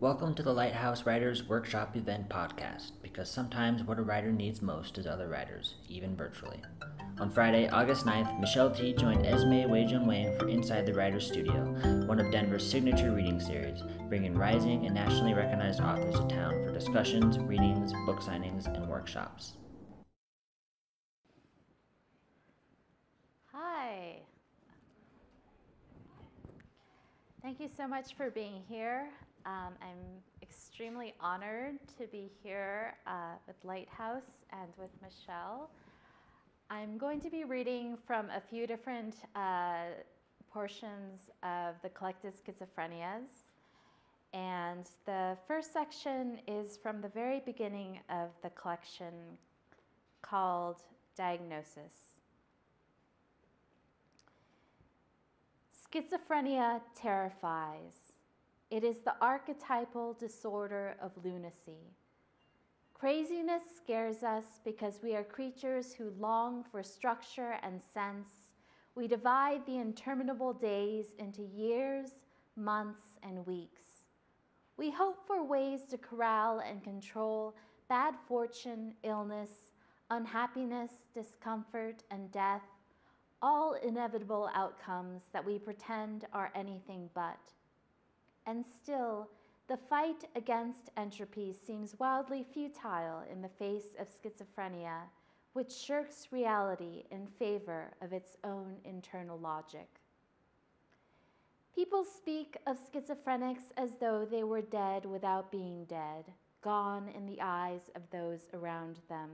Welcome to the Lighthouse Writers Workshop event podcast, because sometimes what a writer needs most is other writers, even virtually. On Friday, August 9th, Michelle T. joined Esmé Weijun Wang for Inside the Writers Studio, one of Denver's signature reading series, bringing rising and nationally recognized authors to town for discussions, readings, book signings, and workshops. Hi. Thank you so much for being here. I'm extremely honored to be here with Lighthouse and with Michelle. I'm going to be reading from a few different portions of the Collected Schizophrenias. And the first section is from the very beginning of the collection called Diagnosis. Schizophrenia terrifies. It is the archetypal disorder of lunacy. Craziness scares us because we are creatures who long for structure and sense. We divide the interminable days into years, months, and weeks. We hope for ways to corral and control bad fortune, illness, unhappiness, discomfort, and death, all inevitable outcomes that we pretend are anything but. And still, the fight against entropy seems wildly futile in the face of schizophrenia, which shirks reality in favor of its own internal logic. People speak of schizophrenics as though they were dead without being dead, gone in the eyes of those around them.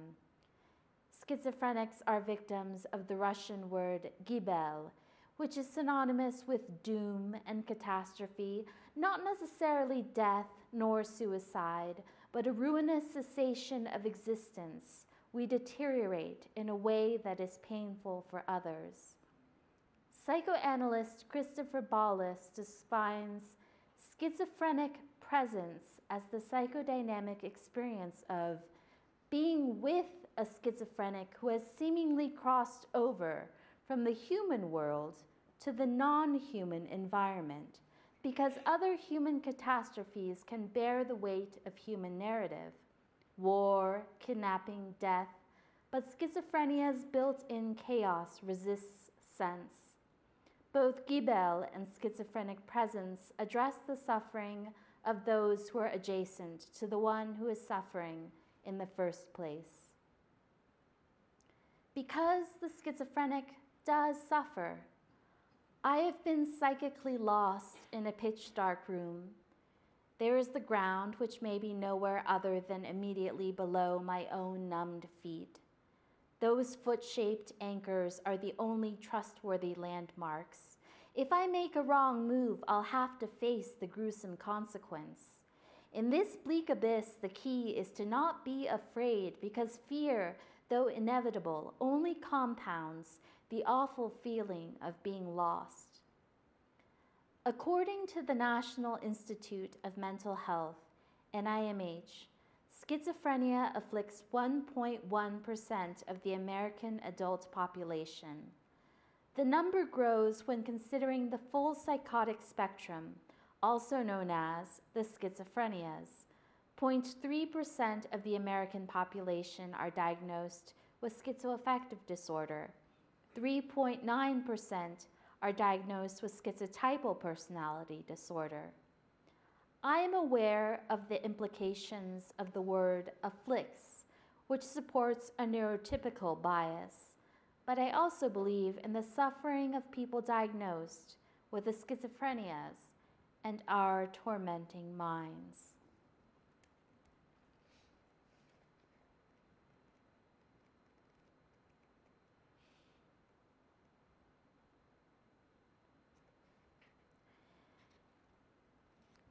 Schizophrenics are victims of the Russian word gibel, which is synonymous with doom and catastrophe, not necessarily death nor suicide, but a ruinous cessation of existence. We deteriorate in a way that is painful for others. Psychoanalyst Christopher Ballas defines schizophrenic presence as the psychodynamic experience of being with a schizophrenic who has seemingly crossed over from the human world to the non-human environment, because other human catastrophes can bear the weight of human narrative, war, kidnapping, death, but schizophrenia's built-in chaos resists sense. Both Gibel and schizophrenic presence address the suffering of those who are adjacent to the one who is suffering in the first place. Because the schizophrenic does suffer. I have been psychically lost in a pitch dark room. There is the ground, which may be nowhere other than immediately below my own numbed feet. Those foot-shaped anchors are the only trustworthy landmarks. If I make a wrong move, I'll have to face the gruesome consequence. In this bleak abyss, the key is to not be afraid, because fear, though inevitable, only compounds the awful feeling of being lost. According to the National Institute of Mental Health, NIMH, schizophrenia afflicts 1.1% of the American adult population. The number grows when considering the full psychotic spectrum, also known as the schizophrenias. 0.3% of the American population are diagnosed with schizoaffective disorder. 3.9% are diagnosed with schizotypal personality disorder. I am aware of the implications of the word afflicts, which supports a neurotypical bias, but I also believe in the suffering of people diagnosed with the schizophrenias and our tormenting minds.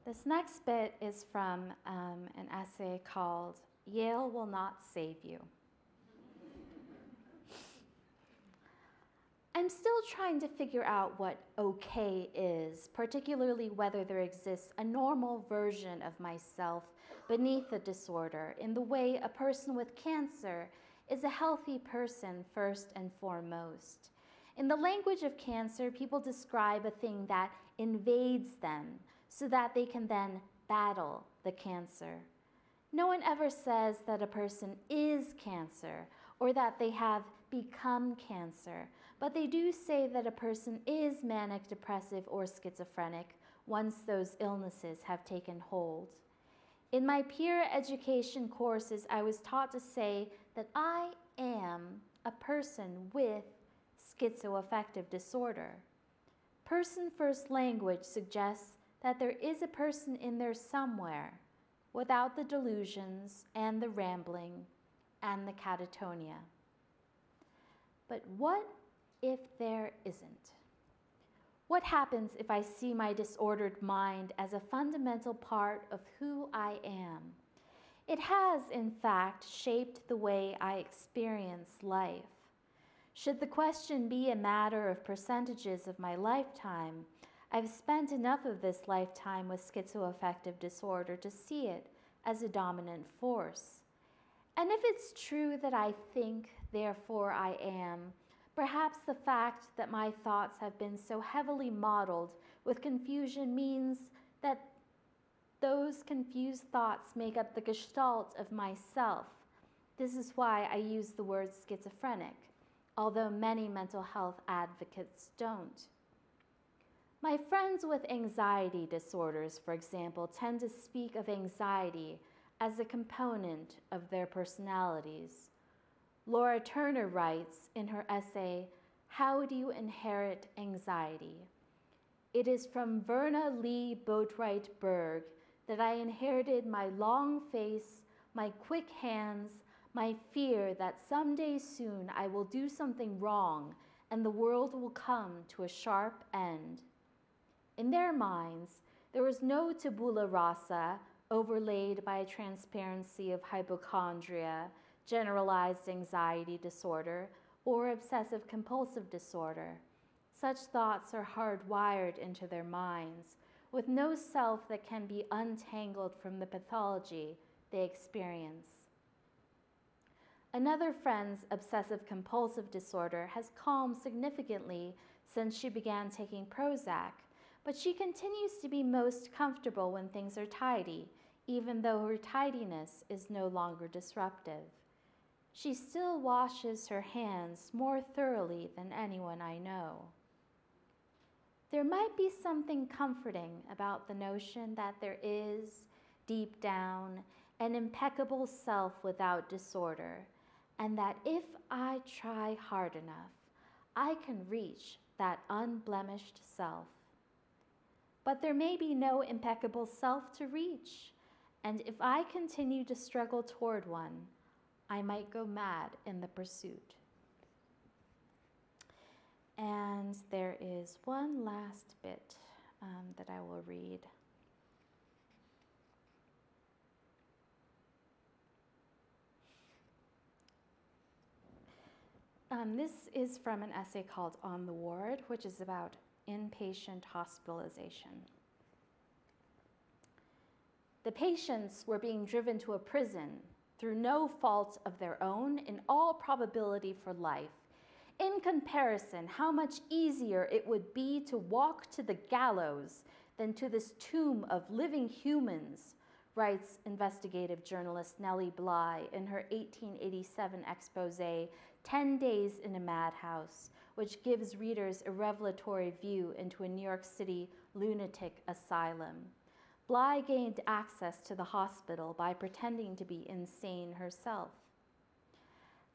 This next bit is from an essay called Yale Will Not Save You. I'm still trying to figure out what okay is, particularly whether there exists a normal version of myself beneath the disorder, in the way a person with cancer is a healthy person first and foremost. In the language of cancer, people describe a thing that invades them, so that they can then battle the cancer. No one ever says that a person is cancer or that they have become cancer, but they do say that a person is manic depressive or schizophrenic once those illnesses have taken hold. In my peer education courses, I was taught to say that I am a person with schizoaffective disorder. Person-first language suggests that there is a person in there somewhere, without the delusions and the rambling and the catatonia. But what if there isn't? What happens if I see my disordered mind as a fundamental part of who I am? It has, in fact, shaped the way I experience life. Should the question be a matter of percentages of my lifetime, I've spent enough of this lifetime with schizoaffective disorder to see it as a dominant force. And if it's true that I think, therefore I am, perhaps the fact that my thoughts have been so heavily modeled with confusion means that those confused thoughts make up the gestalt of myself. This is why I use the word schizophrenic, although many mental health advocates don't. My friends with anxiety disorders, for example, tend to speak of anxiety as a component of their personalities. Laura Turner writes in her essay, "How Do You Inherit Anxiety?" It is from Verna Lee Boatwright Berg that I inherited my long face, my quick hands, my fear that someday soon I will do something wrong and the world will come to a sharp end. In their minds, there was no tabula rasa overlaid by a transparency of hypochondria, generalized anxiety disorder, or obsessive compulsive disorder. Such thoughts are hardwired into their minds, with no self that can be untangled from the pathology they experience. Another friend's obsessive compulsive disorder has calmed significantly since she began taking Prozac, but she continues to be most comfortable when things are tidy, even though her tidiness is no longer disruptive. She still washes her hands more thoroughly than anyone I know. There might be something comforting about the notion that there is, deep down, an impeccable self without disorder, and that if I try hard enough, I can reach that unblemished self. But there may be no impeccable self to reach, and if I continue to struggle toward one, I might go mad in the pursuit. And there is one last bit that I will read. This is from an essay called On the Ward, which is about inpatient hospitalization. The patients were being driven to a prison through no fault of their own, in all probability for life. In comparison, how much easier it would be to walk to the gallows than to this tomb of living humans, writes investigative journalist Nellie Bly in her 1887 exposé, 10 Days in a Madhouse, which gives readers a revelatory view into a New York City lunatic asylum. Bly gained access to the hospital by pretending to be insane herself.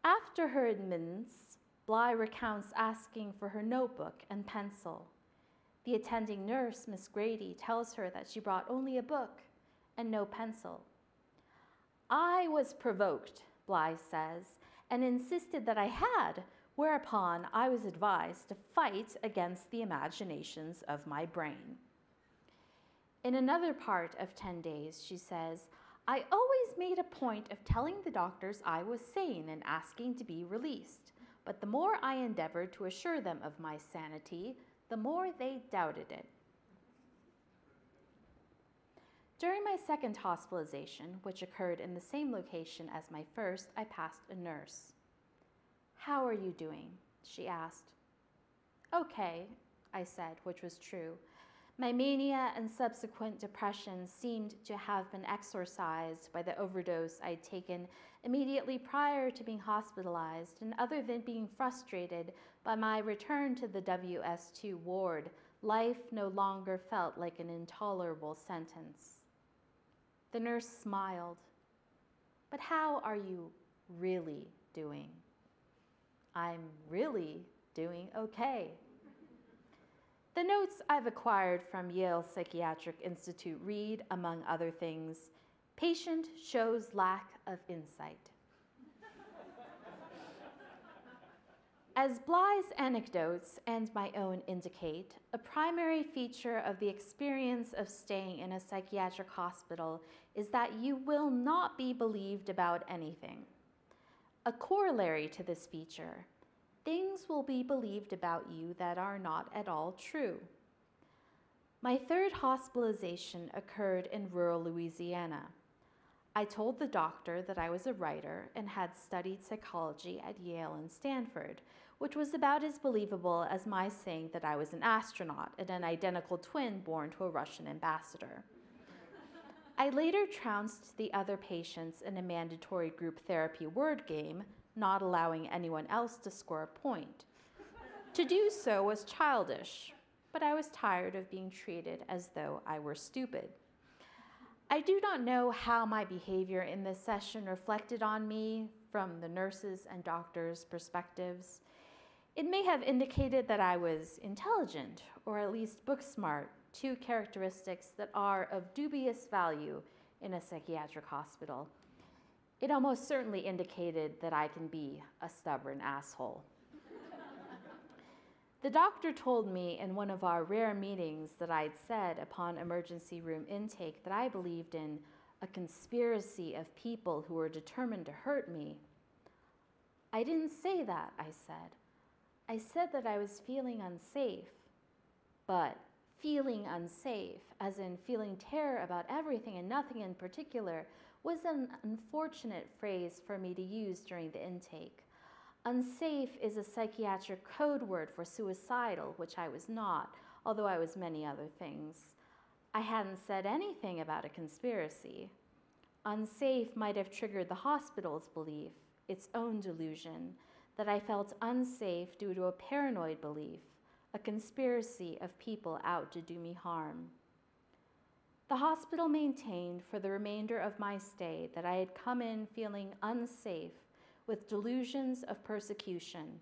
After her admittance, Bly recounts asking for her notebook and pencil. The attending nurse, Miss Grady, tells her that she brought only a book and no pencil. "I was provoked," Bly says, "and insisted that I had, whereupon I was advised to fight against the imaginations of my brain." In another part of 10 Days, she says, "I always made a point of telling the doctors I was sane and asking to be released, but the more I endeavored to assure them of my sanity, the more they doubted it." During my second hospitalization, which occurred in the same location as my first, I passed a nurse. "How are you doing?" she asked. "Okay," I said, which was true. My mania and subsequent depression seemed to have been exorcised by the overdose I'd taken immediately prior to being hospitalized, and other than being frustrated by my return to the WS2 ward, life no longer felt like an intolerable sentence. The nurse smiled. But how are you really doing? I'm really doing okay. The notes I've acquired from Yale Psychiatric Institute read, among other things, patient shows lack of insight. As Bly's anecdotes and my own indicate, a primary feature of the experience of staying in a psychiatric hospital is that you will not be believed about anything. A corollary to this feature, things will be believed about you that are not at all true. My third hospitalization occurred in rural Louisiana. I told the doctor that I was a writer and had studied psychology at Yale and Stanford, which was about as believable as my saying that I was an astronaut and an identical twin born to a Russian ambassador. I later trounced the other patients in a mandatory group therapy word game, not allowing anyone else to score a point. To do so was childish, but I was tired of being treated as though I were stupid. I do not know how my behavior in this session reflected on me from the nurses' and doctors' perspectives. It may have indicated that I was intelligent, or at least book smart, two characteristics that are of dubious value in a psychiatric hospital. It almost certainly indicated that I can be a stubborn asshole. The doctor told me in one of our rare meetings that I'd said upon emergency room intake that I believed in a conspiracy of people who were determined to hurt me. I didn't say that, I said. I said that I was feeling unsafe, but feeling unsafe, as in feeling terror about everything and nothing in particular, was an unfortunate phrase for me to use during the intake. Unsafe is a psychiatric code word for suicidal, which I was not, although I was many other things. I hadn't said anything about a conspiracy. Unsafe might have triggered the hospital's belief, its own delusion, that I felt unsafe due to a paranoid belief, a conspiracy of people out to do me harm. The hospital maintained for the remainder of my stay that I had come in feeling unsafe with delusions of persecution.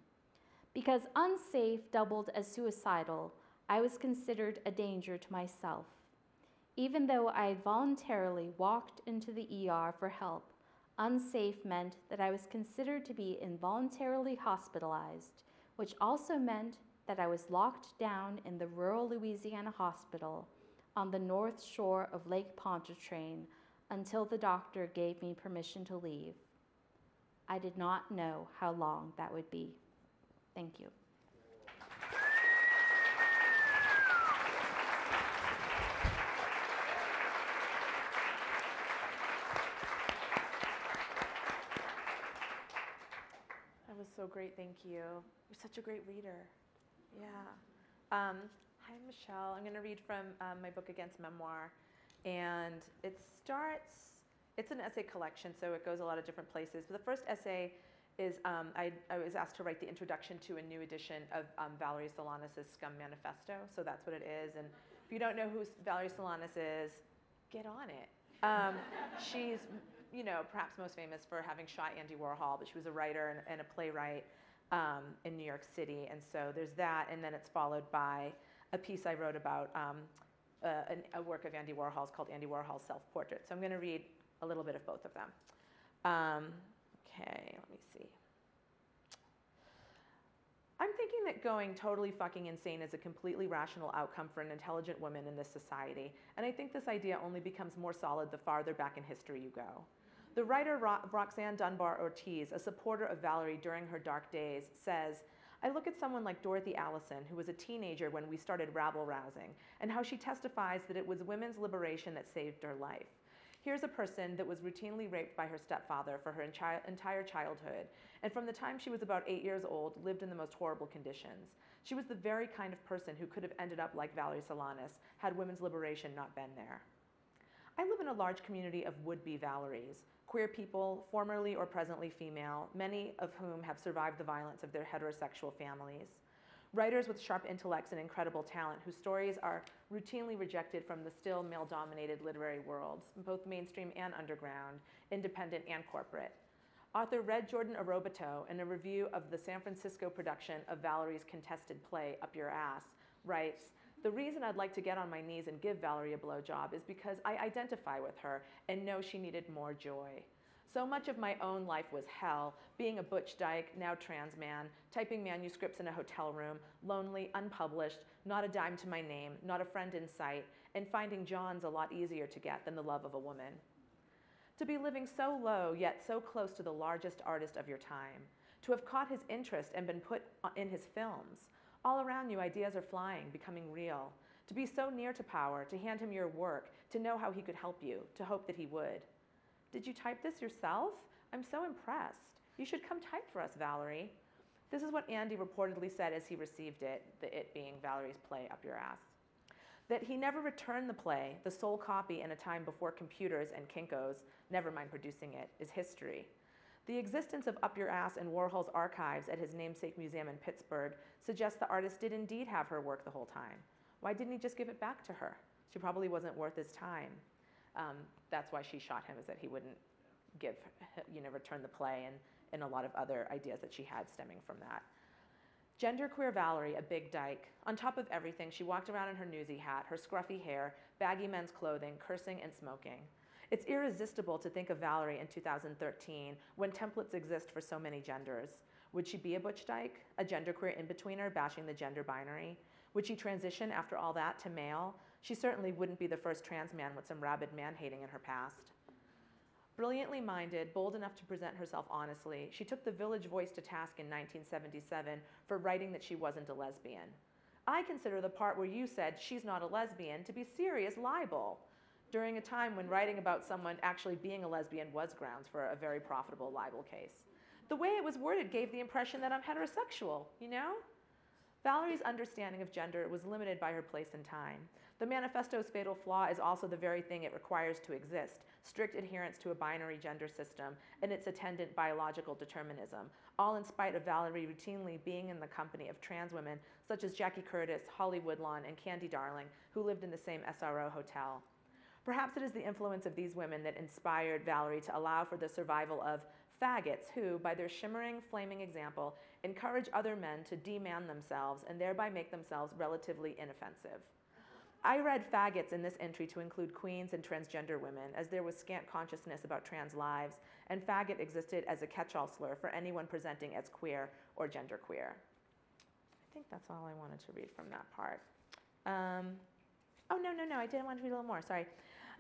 Because unsafe doubled as suicidal, I was considered a danger to myself. Even though I had voluntarily walked into the ER for help, unsafe meant that I was considered to be involuntarily hospitalized, which also meant that I was locked down in the rural Louisiana hospital on the north shore of Lake Pontchartrain until the doctor gave me permission to leave. I did not know how long that would be. Thank you. That was so great, thank you. You're such a great reader. Yeah. Hi, I'm Michelle. I'm going to read from my book, Against Memoir. And it starts, it's an essay collection, so it goes a lot of different places. But the first essay is, I was asked to write the introduction to a new edition of Valerie Solanas' Scum Manifesto. So that's what it is. And if you don't know who Valerie Solanas is, get on it. She's, you know, perhaps most famous for having shot Andy Warhol, but she was a writer and a playwright. In New York City, and so there's that, and then it's followed by a piece I wrote about a work of Andy Warhol's called Andy Warhol's Self-Portrait. So I'm going to read a little bit of both of them. Okay, let me see. I'm thinking that going totally fucking insane is a completely rational outcome for an intelligent woman in this society, and I think this idea only becomes more solid the farther back in history you go. The writer Roxanne Dunbar-Ortiz, a supporter of Valerie during her dark days, says, I look at someone like Dorothy Allison, who was a teenager when we started rabble-rousing, and how she testifies that it was women's liberation that saved her life. Here's a person that was routinely raped by her stepfather for her entire childhood, and from the time she was about 8 years old, lived in the most horrible conditions. She was the very kind of person who could have ended up like Valerie Solanas had women's liberation not been there. I live in a large community of would-be Valeries, queer people, formerly or presently female, many of whom have survived the violence of their heterosexual families. Writers with sharp intellects and incredible talent whose stories are routinely rejected from the still male-dominated literary worlds, both mainstream and underground, independent and corporate. Author Red Jordan Orobito, in a review of the San Francisco production of Valerie's contested play, Up Your Ass, writes, "The reason I'd like to get on my knees and give Valerie a blowjob is because I identify with her and know she needed more joy. So much of my own life was hell, being a butch dyke, now trans man, typing manuscripts in a hotel room, lonely, unpublished, not a dime to my name, not a friend in sight, and finding John's a lot easier to get than the love of a woman. To be living so low, yet so close to the largest artist of your time. To have caught his interest and been put in his films. All around you, ideas are flying, becoming real. To be so near to power, to hand him your work, to know how he could help you, to hope that he would. Did you type this yourself? I'm so impressed. You should come type for us, Valerie." This is what Andy reportedly said as he received it, the it being Valerie's play, Up Your Ass. That he never returned the play, the sole copy in a time before computers and Kinko's, never mind producing it, is history. The existence of Up Your Ass in Warhol's archives at his namesake museum in Pittsburgh suggests the artist did indeed have her work the whole time. Why didn't he just give it back to her? She probably wasn't worth his time. That's why she shot him, is that he wouldn't return the play and a lot of other ideas that she had stemming from that. Genderqueer Valerie, a big dyke. On top of everything, she walked around in her newsy hat, her scruffy hair, baggy men's clothing, cursing and smoking. It's irresistible to think of Valerie in 2013 when templates exist for so many genders. Would she be a butch dyke, a genderqueer in-betweener bashing the gender binary? Would she transition after all that to male? She certainly wouldn't be the first trans man with some rabid man-hating in her past. Brilliantly minded, bold enough to present herself honestly, she took the Village Voice to task in 1977 for writing that she wasn't a lesbian. "I consider the part where you said she's not a lesbian to be serious libel," during a time when writing about someone actually being a lesbian was grounds for a very profitable libel case. "The way it was worded gave the impression that I'm heterosexual, you know?" Valerie's understanding of gender was limited by her place and time. The manifesto's fatal flaw is also the very thing it requires to exist, strict adherence to a binary gender system and its attendant biological determinism, all in spite of Valerie routinely being in the company of trans women such as Jackie Curtis, Holly Woodlawn, and Candy Darling, who lived in the same SRO hotel. Perhaps it is the influence of these women that inspired Valerie to allow for the survival of faggots who, by their shimmering, flaming example, encourage other men to de-man themselves and thereby make themselves relatively inoffensive. I read faggots in this entry to include queens and transgender women, as there was scant consciousness about trans lives, and faggot existed as a catch-all slur for anyone presenting as queer or genderqueer. I think that's all I wanted to read from that part. I didn't want to read a little more, sorry.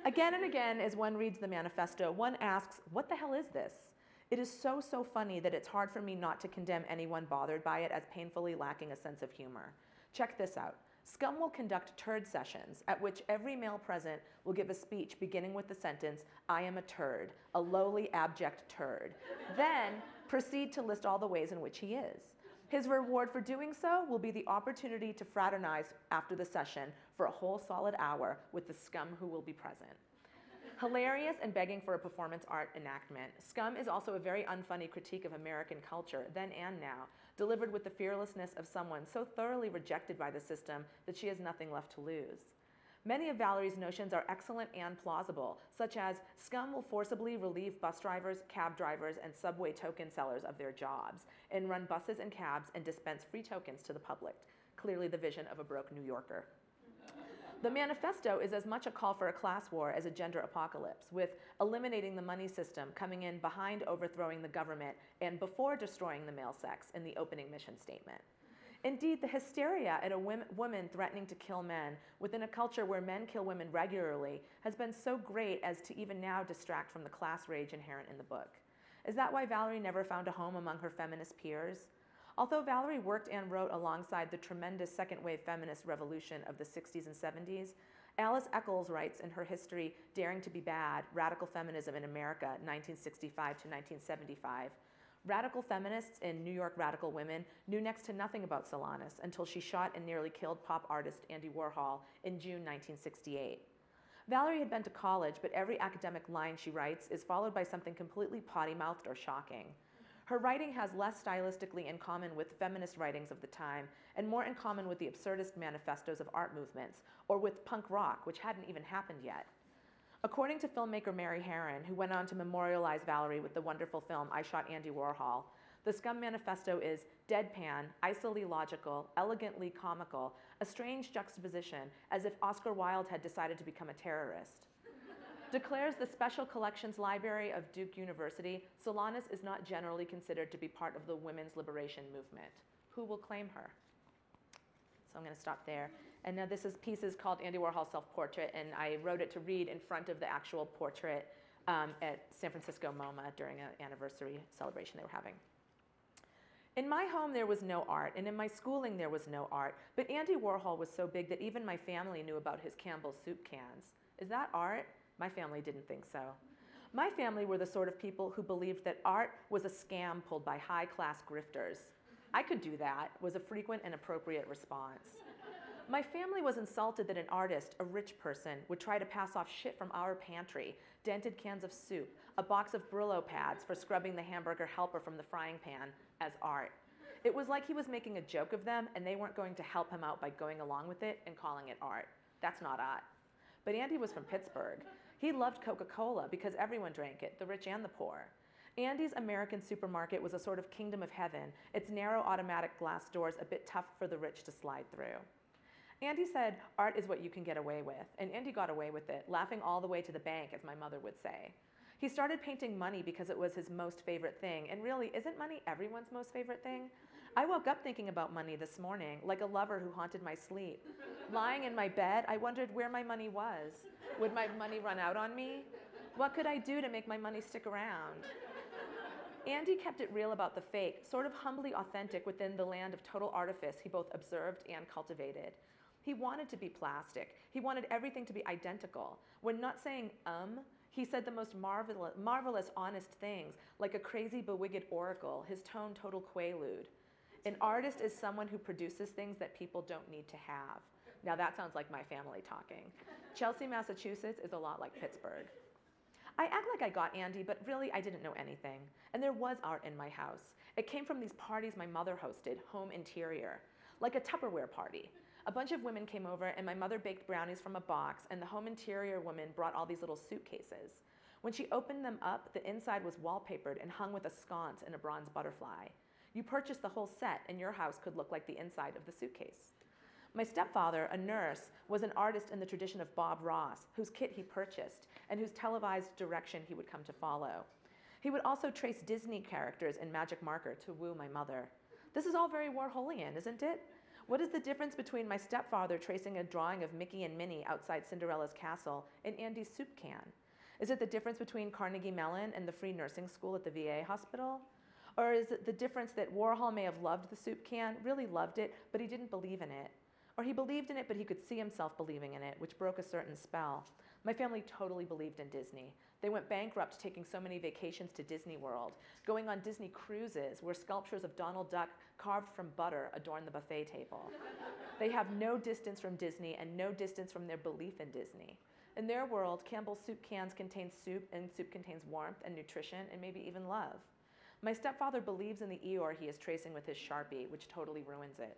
"Again and again, as one reads the manifesto, one asks, what the hell is this? It is so, so funny that it's hard for me not to condemn anyone bothered by it as painfully lacking a sense of humor. Check this out. Scum will conduct turd sessions at which every male present will give a speech beginning with the sentence, 'I am a turd, a lowly, abject turd,' then proceed to list all the ways in which he is. His reward for doing so will be the opportunity to fraternize after the session for a whole solid hour with the scum who will be present." Hilarious and begging for a performance art enactment, Scum is also a very unfunny critique of American culture, then and now, delivered with the fearlessness of someone so thoroughly rejected by the system that she has nothing left to lose. Many of Valerie's notions are excellent and plausible, such as Scum will forcibly relieve bus drivers, cab drivers, and subway token sellers of their jobs, and run buses and cabs and dispense free tokens to the public. Clearly the vision of a broke New Yorker. The manifesto is as much a call for a class war as a gender apocalypse, with eliminating the money system coming in behind overthrowing the government and before destroying the male sex in the opening mission statement. Indeed, the hysteria at a woman threatening to kill men within a culture where men kill women regularly has been so great as to even now distract from the class rage inherent in the book. Is that why Valerie never found a home among her feminist peers? Although Valerie worked and wrote alongside the tremendous second-wave feminist revolution of the 60s and 70s, Alice Eccles writes in her history, Daring to be Bad, Radical Feminism in America, 1965 to 1975. Radical feminists in New York Radical Women knew next to nothing about Solanas until she shot and nearly killed pop artist Andy Warhol in June 1968. Valerie had been to college, but every academic line she writes is followed by something completely potty-mouthed or shocking. Her writing has less stylistically in common with feminist writings of the time and more in common with the absurdist manifestos of art movements or with punk rock, which hadn't even happened yet. According to filmmaker Mary Herron, who went on to memorialize Valerie with the wonderful film I Shot Andy Warhol, the Scum Manifesto is deadpan, icily logical, elegantly comical, a strange juxtaposition as if Oscar Wilde had decided to become a terrorist. Declares the Special Collections Library of Duke University, Solanas is not generally considered to be part of the women's liberation movement. Who will claim her? So I'm going to stop there. And now this piece is called Andy Warhol's Self-Portrait, and I wrote it to read in front of the actual portrait at San Francisco MoMA during an anniversary celebration they were having. In my home, there was no art, and in my schooling, there was no art. But Andy Warhol was so big that even my family knew about his Campbell's soup cans. Is that art? My family didn't think so. My family were the sort of people who believed that art was a scam pulled by high-class grifters. I could do that, was a frequent and appropriate response. My family was insulted that an artist, a rich person, would try to pass off shit from our pantry, dented cans of soup, a box of Brillo pads for scrubbing the hamburger helper from the frying pan, as art. It was like he was making a joke of them, and they weren't going to help him out by going along with it and calling it art. That's not art. But Andy was from Pittsburgh. He loved Coca-Cola because everyone drank it, the rich and the poor. Andy's American supermarket was a sort of kingdom of heaven, its narrow automatic glass doors a bit tough for the rich to slide through. Andy said, art is what you can get away with, and Andy got away with it, laughing all the way to the bank, as my mother would say. He started painting money because it was his most favorite thing, and really, isn't money everyone's most favorite thing? I woke up thinking about money this morning, like a lover who haunted my sleep. Lying in my bed, I wondered where my money was. Would my money run out on me? What could I do to make my money stick around? Andy kept it real about the fake, sort of humbly authentic within the land of total artifice he both observed and cultivated. He wanted to be plastic. He wanted everything to be identical. When not saying he said the most marvelous honest things, like a crazy bewigged oracle, his tone total quaalude. An artist is someone who produces things that people don't need to have. Now that sounds like my family talking. Chelsea, Massachusetts is a lot like Pittsburgh. I act like I got Andy, but really I didn't know anything. And there was art in my house. It came from these parties my mother hosted, home interior, like a Tupperware party. A bunch of women came over and my mother baked brownies from a box and the home interior woman brought all these little suitcases. When she opened them up, the inside was wallpapered and hung with a sconce and a bronze butterfly. You purchased the whole set and your house could look like the inside of the suitcase. My stepfather, a nurse, was an artist in the tradition of Bob Ross, whose kit he purchased and whose televised direction he would come to follow. He would also trace Disney characters in magic marker to woo my mother. This is all very Warholian, isn't it? What is the difference between my stepfather tracing a drawing of Mickey and Minnie outside Cinderella's castle and Andy's soup can? Is it the difference between Carnegie Mellon and the free nursing school at the VA hospital? Or is it the difference that Warhol may have loved the soup can, really loved it, but he didn't believe in it? Or he believed in it, but he could see himself believing in it, which broke a certain spell. My family totally believed in Disney. They went bankrupt taking so many vacations to Disney World, going on Disney cruises where sculptures of Donald Duck carved from butter adorn the buffet table. They have no distance from Disney and no distance from their belief in Disney. In their world, Campbell's soup cans contain soup, and soup contains warmth and nutrition and maybe even love. My stepfather believes in the Eeyore he is tracing with his Sharpie, which totally ruins it.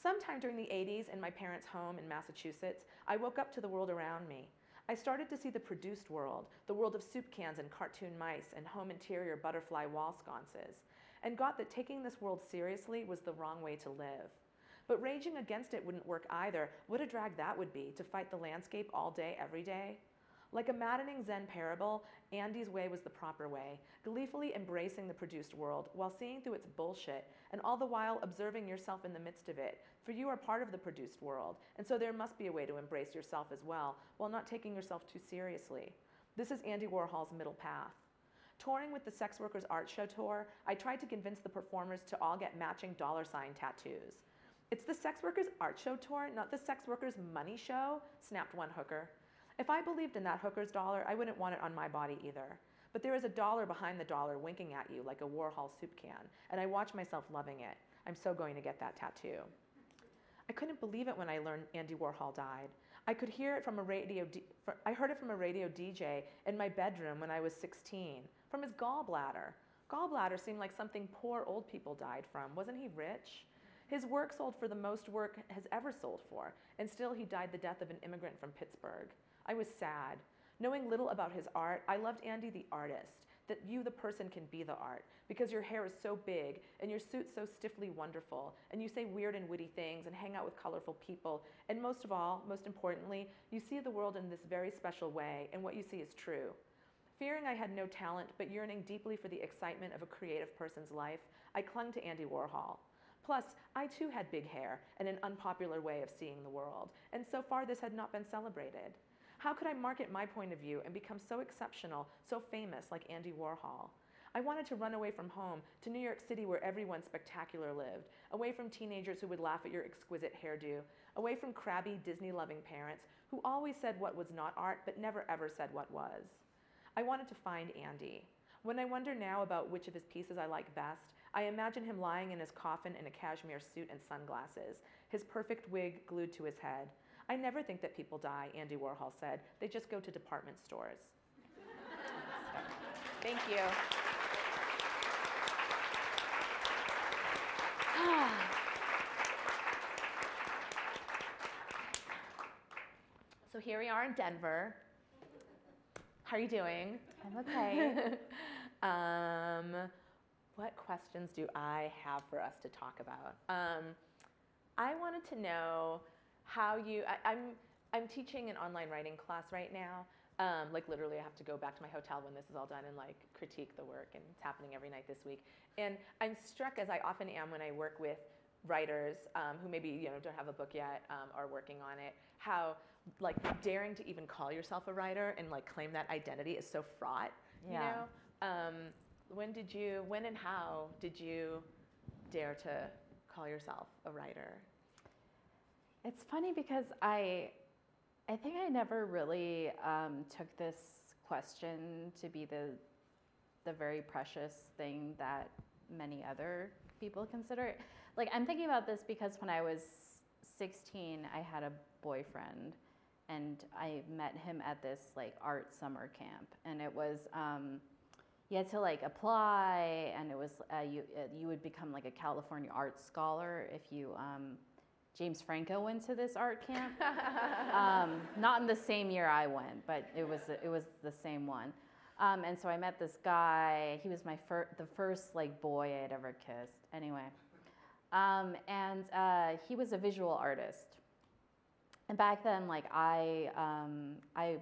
Sometime during the 80s in my parents' home in Massachusetts, I woke up to the world around me. I started to see the produced world, the world of soup cans and cartoon mice and home interior butterfly wall sconces, and got that taking this world seriously was the wrong way to live. But raging against it wouldn't work either. What a drag that would be, to fight the landscape all day, every day. Like a maddening Zen parable, Andy's way was the proper way, gleefully embracing the produced world while seeing through its bullshit and all the while observing yourself in the midst of it, for you are part of the produced world, and so there must be a way to embrace yourself as well while not taking yourself too seriously. This is Andy Warhol's middle path. Touring with the Sex Workers Art Show Tour, I tried to convince the performers to all get matching dollar sign tattoos. It's the Sex Workers Art Show Tour, not the Sex Workers Money Show, snapped one hooker. If I believed in that hooker's dollar, I wouldn't want it on my body either. But there is a dollar behind the dollar winking at you like a Warhol soup can, and I watch myself loving it. I'm so going to get that tattoo. I couldn't believe it when I learned Andy Warhol died. I could hear it from a radio DJ in my bedroom when I was 16, from his gallbladder. Gallbladder seemed like something poor old people died from. Wasn't he rich? His work sold for the most work has ever sold for, and still he died the death of an immigrant from Pittsburgh. I was sad. Knowing little about his art, I loved Andy the artist, that you, the person, can be the art, because your hair is so big, and your suit so stiffly wonderful, and you say weird and witty things, and hang out with colorful people, and most of all, most importantly, you see the world in this very special way, and what you see is true. Fearing I had no talent, but yearning deeply for the excitement of a creative person's life, I clung to Andy Warhol. Plus, I too had big hair, and an unpopular way of seeing the world, and so far this had not been celebrated. How could I market my point of view and become so exceptional, so famous like Andy Warhol? I wanted to run away from home to New York City where everyone spectacular lived, away from teenagers who would laugh at your exquisite hairdo, away from crabby, Disney-loving parents who always said what was not art but never ever said what was. I wanted to find Andy. When I wonder now about which of his pieces I like best, I imagine him lying in his coffin in a cashmere suit and sunglasses, his perfect wig glued to his head. I never think that people die, Andy Warhol said. They just go to department stores. Thank you. So here we are in Denver. How are you doing? I'm okay. What questions do I have for us to talk about? I wanted to know how you, I'm teaching an online writing class right now. Like literally I have to go back to my hotel when this is all done and like critique the work, and it's happening every night this week. And I'm struck, as I often am when I work with writers who maybe don't have a book yet are working on it, how like daring to even call yourself a writer and like claim that identity is so fraught, yeah. When and how did you dare to call yourself a writer? It's funny because I think I never really took this question to be the very precious thing that many other people consider it. Like, I'm thinking about this because when I was 16, I had a boyfriend, and I met him at this like art summer camp, and it was you had to like apply, and it was you would become like a California art scholar if you. James Franco went to this art camp. Not in the same year I went, but it was the same one. And so I met this guy. He was the first like boy I had ever kissed. Anyway, he was a visual artist. And back then, like I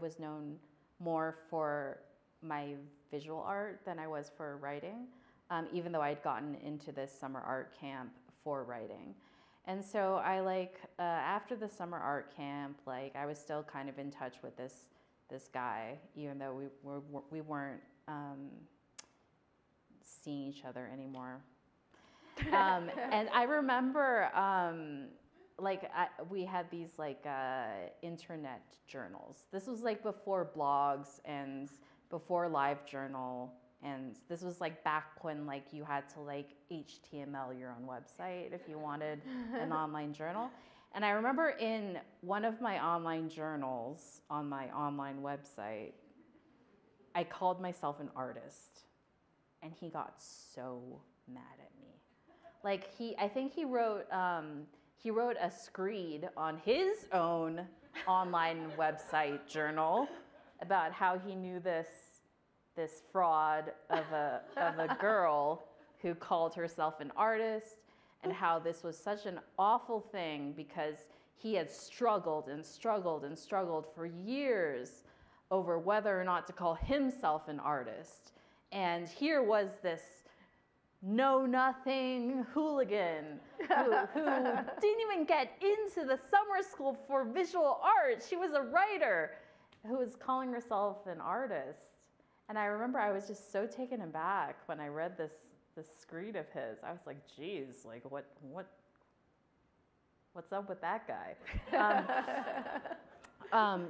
was known more for my visual art than I was for writing, even though I had gotten into this summer art camp for writing. And so I after the summer art camp, like I was still kind of in touch with this guy, even though we weren't seeing each other anymore. And I remember we had these internet journals. This was like before blogs and before LiveJournal. And this was like back when like you had to like HTML your own website if you wanted an online journal. And I remember in one of my online journals on my online website, I called myself an artist, and he got so mad at me. Like he wrote a screed on his own online website journal about how he knew this fraud of a girl who called herself an artist, and how this was such an awful thing because he had struggled and struggled and struggled for years over whether or not to call himself an artist. And here was this know-nothing hooligan who didn't even get into the summer school for visual art. She was a writer who was calling herself an artist. And I remember I was just so taken aback when I read this screed of his. I was like, geez, like what what's up with that guy?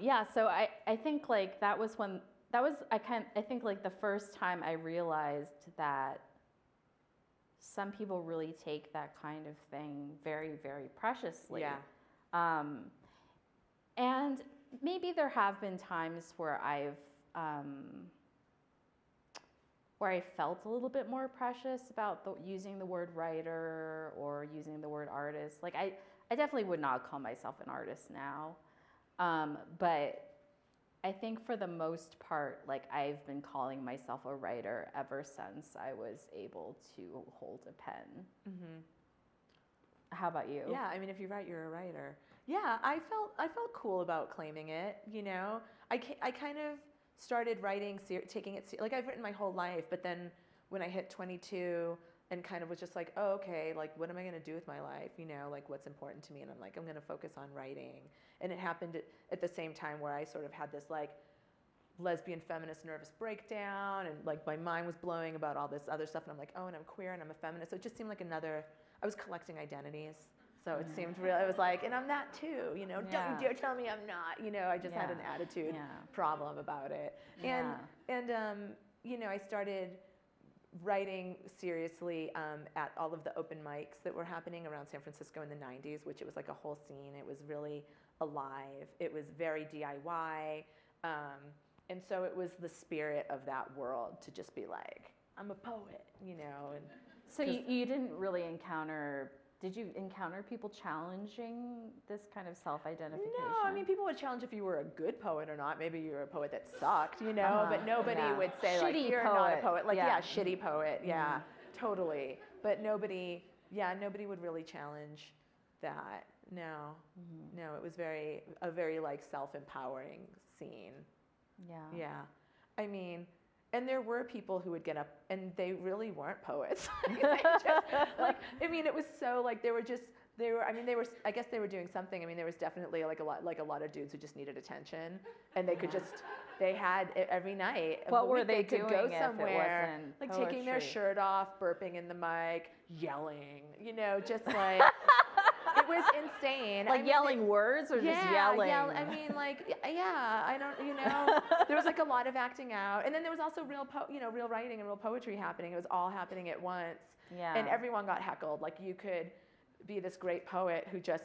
Yeah, so I think like that was when, that was, I think like the first time I realized that some people really take that kind of thing very, very preciously. Yeah. And maybe there have been times where I've, where I felt a little bit more precious about using the word writer or using the word artist. Like I definitely would not call myself an artist now. But I think for the most part, like I've been calling myself a writer ever since I was able to hold a pen. Mm-hmm. How about you? Yeah, I mean, if you write, you're a writer. Yeah, I felt cool about claiming it. You know, I kind of started writing, taking it like I've written my whole life, but then when I hit 22 and kind of was just like, oh, okay, like what am I going to do with my life? You know, like what's important to me? And I'm like, I'm going to focus on writing. And it happened at the same time where I sort of had this like lesbian feminist nervous breakdown, and like my mind was blowing about all this other stuff. And I'm like, oh, and I'm queer and I'm a feminist. So it just seemed like another. I was collecting identities, so it seemed real. I was like, and I'm that too, you know, yeah. Don't you dare tell me I'm not, you know, I just had an attitude problem about it. Yeah. And you know, I started writing seriously at all of the open mics that were happening around San Francisco in the 90s, which it was like a whole scene. It was really alive. It was very DIY. And so it was the spirit of that world to just be like, I'm a poet, you know. And so you didn't really encounter, did you encounter people challenging this kind of self-identification? No, I mean, people would challenge if you were a good poet or not. Maybe you were a poet that sucked, you know, but nobody would say, shitty like, you're poet. Not a poet. Like, shitty poet, totally. But nobody would really challenge that. No, no, it was a very, like, self-empowering scene. Yeah. Yeah. I mean... And there were people who would get up, and they really weren't poets. It was so like I guess they were doing something. I mean, there was definitely a lot of dudes who just needed attention, and they could they had it every night. What were they doing? Could go somewhere, if it wasn't poetry? Taking their shirt off, burping in the mic, yelling. You know, just like. It was insane. Like I mean, yelling words or just yelling? Yeah, I mean, I don't, you know. There was, a lot of acting out. And then there was also real writing and real poetry happening. It was all happening at once. Yeah. And everyone got heckled. Like, you could be this great poet who just,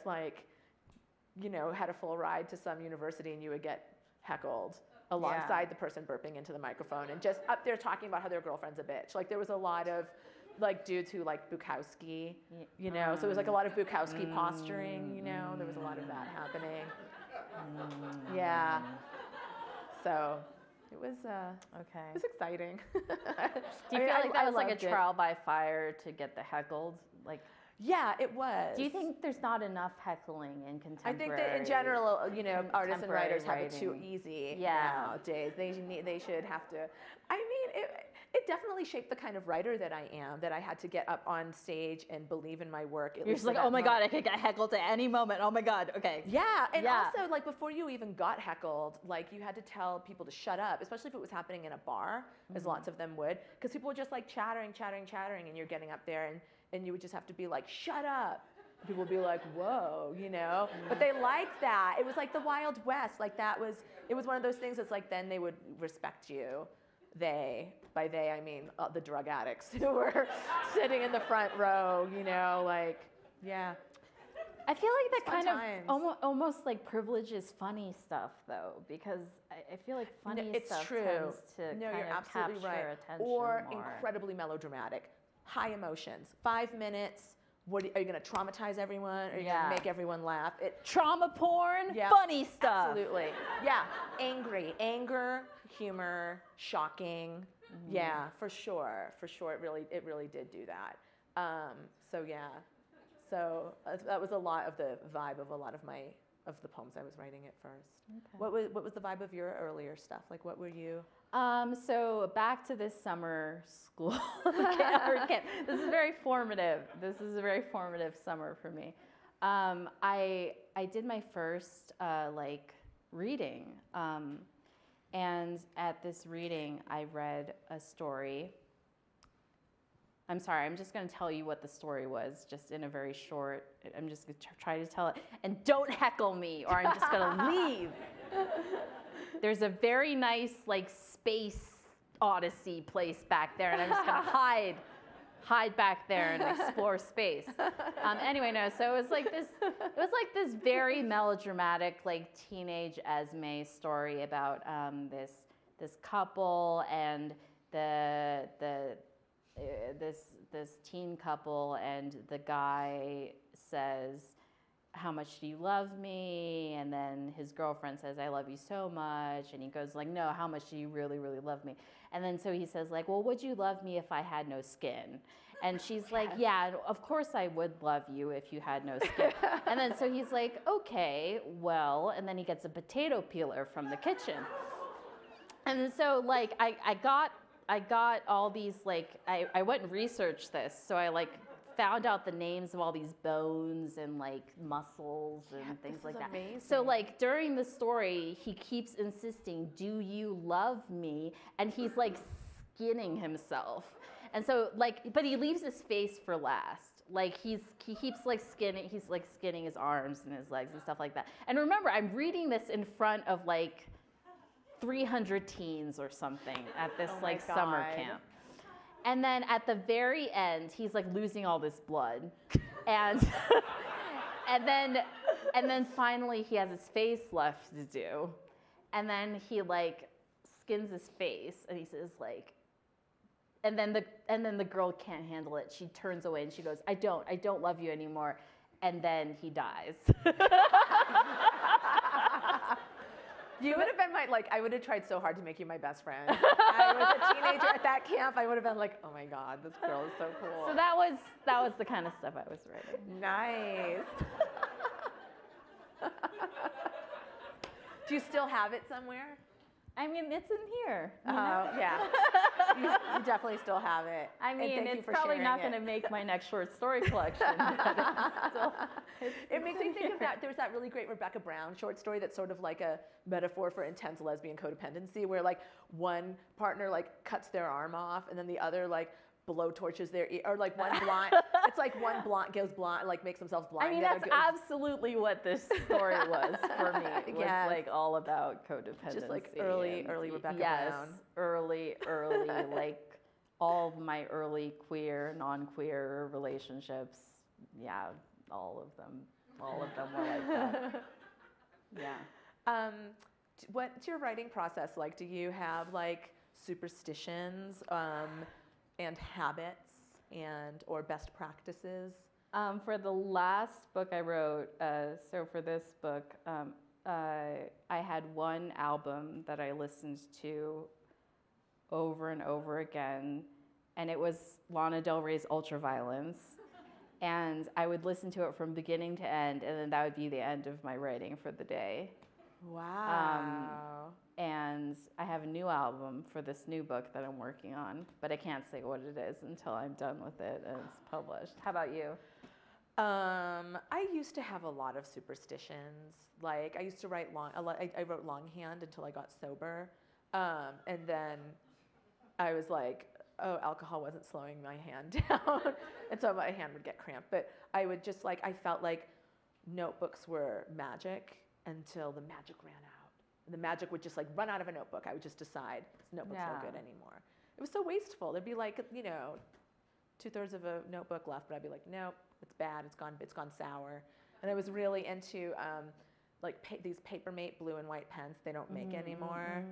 you know, had a full ride to some university and you would get heckled alongside the person burping into the microphone and just up there talking about how their girlfriend's a bitch. Like, there was a lot of... dudes who Bukowski, you know, so it was a lot of Bukowski posturing, you know, there was a lot of that happening. Yeah. So it was, okay. It was exciting. Do you feel that was a trial by fire to get the heckled? Yeah, it was. Do you think there's not enough heckling in contemporary? I think that in general, you know, artists and writers have it too easy nowadays. They should have to. I mean, it definitely shaped the kind of writer that I am. That I had to get up on stage and believe in my work. You're just like, oh my god, I could get heckled at any moment. Oh my god, okay. Yeah, and also before you even got heckled, you had to tell people to shut up, especially if it was happening in a bar, as lots of them would, because people were just chattering, and you're getting up there and you would just have to be like, shut up. People would be like, whoa, you know? But they liked that. It was like the Wild West. It was one of those things that's then they would respect you. By they, I mean the drug addicts who were sitting in the front row, you know, yeah. I feel like that kind of almost privileges funny stuff, though, because I feel like funny stuff tends to capture attention or more. Incredibly melodramatic. High emotions, 5 minutes. Are you going to traumatize everyone? Are you going to make everyone laugh? Trauma porn, funny stuff. Absolutely. Yeah, anger, humor, shocking. Mm-hmm. Yeah, for sure. It really did do that. So that was a lot of the vibe of a lot of the poems I was writing at first. Okay. What was the vibe of your earlier stuff? What were you? So back to this summer school camp. This is a very formative summer for me. I did my first reading, and at this reading I read a story I'm sorry, I'm just going to tell you what the story was, just in a very short, I'm just going to try to tell it. And don't heckle me or I'm just going to leave. There's a very nice like space odyssey place back there, and I'm just going to hide back there and explore space. Anyway, no, so it was like this very melodramatic like teenage Esmé story about this couple and this teen couple, and the guy says, how much do you love me? And then his girlfriend says, I love you so much. And he goes like, no, how much do you really, really love me? And then so he says like, well, would you love me if I had no skin? And she's like, yeah, of course I would love you if you had no skin. And then so he's like, okay, well, and then he gets a potato peeler from the kitchen. And so like, I got all these, like, I went and researched this, so I like found out the names of all these bones and like muscles and things like that. Amazing. So like during the story, he keeps insisting, do you love me? And he's like skinning himself. And so like, but he leaves his face for last. Like he keeps skinning his arms and his legs and stuff like that. And remember, I'm reading this in front of like 300 teens or something at this like summer camp. And then at the very end, he's like losing all this blood. And and then finally he has his face left to do. And then he like skins his face and he says like, and then the girl can't handle it. She turns away and she goes, I don't love you anymore. And then he dies. You would have been my, like, I would have tried so hard to make you my best friend. I was a teenager at that camp. I would have been like, oh my God, this girl is so cool. So that was the kind of stuff I was writing. Nice. Do you still have it somewhere? I mean, it's in here. Oh, yeah. You definitely still have it. I mean, it's probably not going to make my next short story collection. It makes me think of that. There's that really great Rebecca Brown short story that's sort of like a metaphor for intense lesbian codependency, where like one partner like cuts their arm off, and then the other like blow torches their ear, or like one blonde. It's like one blonde goes blonde, like makes themselves blind. I mean, that's absolutely what this story was for me. It was like all about codependency. Just like early Rebecca Brown. Yes, early, like all of my early queer, non-queer relationships. Yeah, all of them were like that. Yeah. What's your writing process like? Do you have like superstitions? And habits or best practices? For the last book I wrote, so for this book, I had one album that I listened to over and over again, and it was Lana Del Rey's Ultraviolence. And I would listen to it from beginning to end, and then that would be the end of my writing for the day. Wow. And I have a new album for this new book that I'm working on, but I can't say what it is until I'm done with it and it's published. How about you? I used to have a lot of superstitions. Like I used to write I wrote longhand until I got sober. And then I was like, oh, alcohol wasn't slowing my hand down. And so my hand would get cramped. But I would just like, I felt like notebooks were magic until the magic ran out. The magic would just like run out of a notebook. I would just decide this notebook's no good anymore. It was so wasteful. There'd be like, you know, 2/3 of a notebook left, but I'd be like, nope, it's bad. It's gone sour. And I was really into like these Papermate blue and white pens. They don't make anymore. Mm-hmm.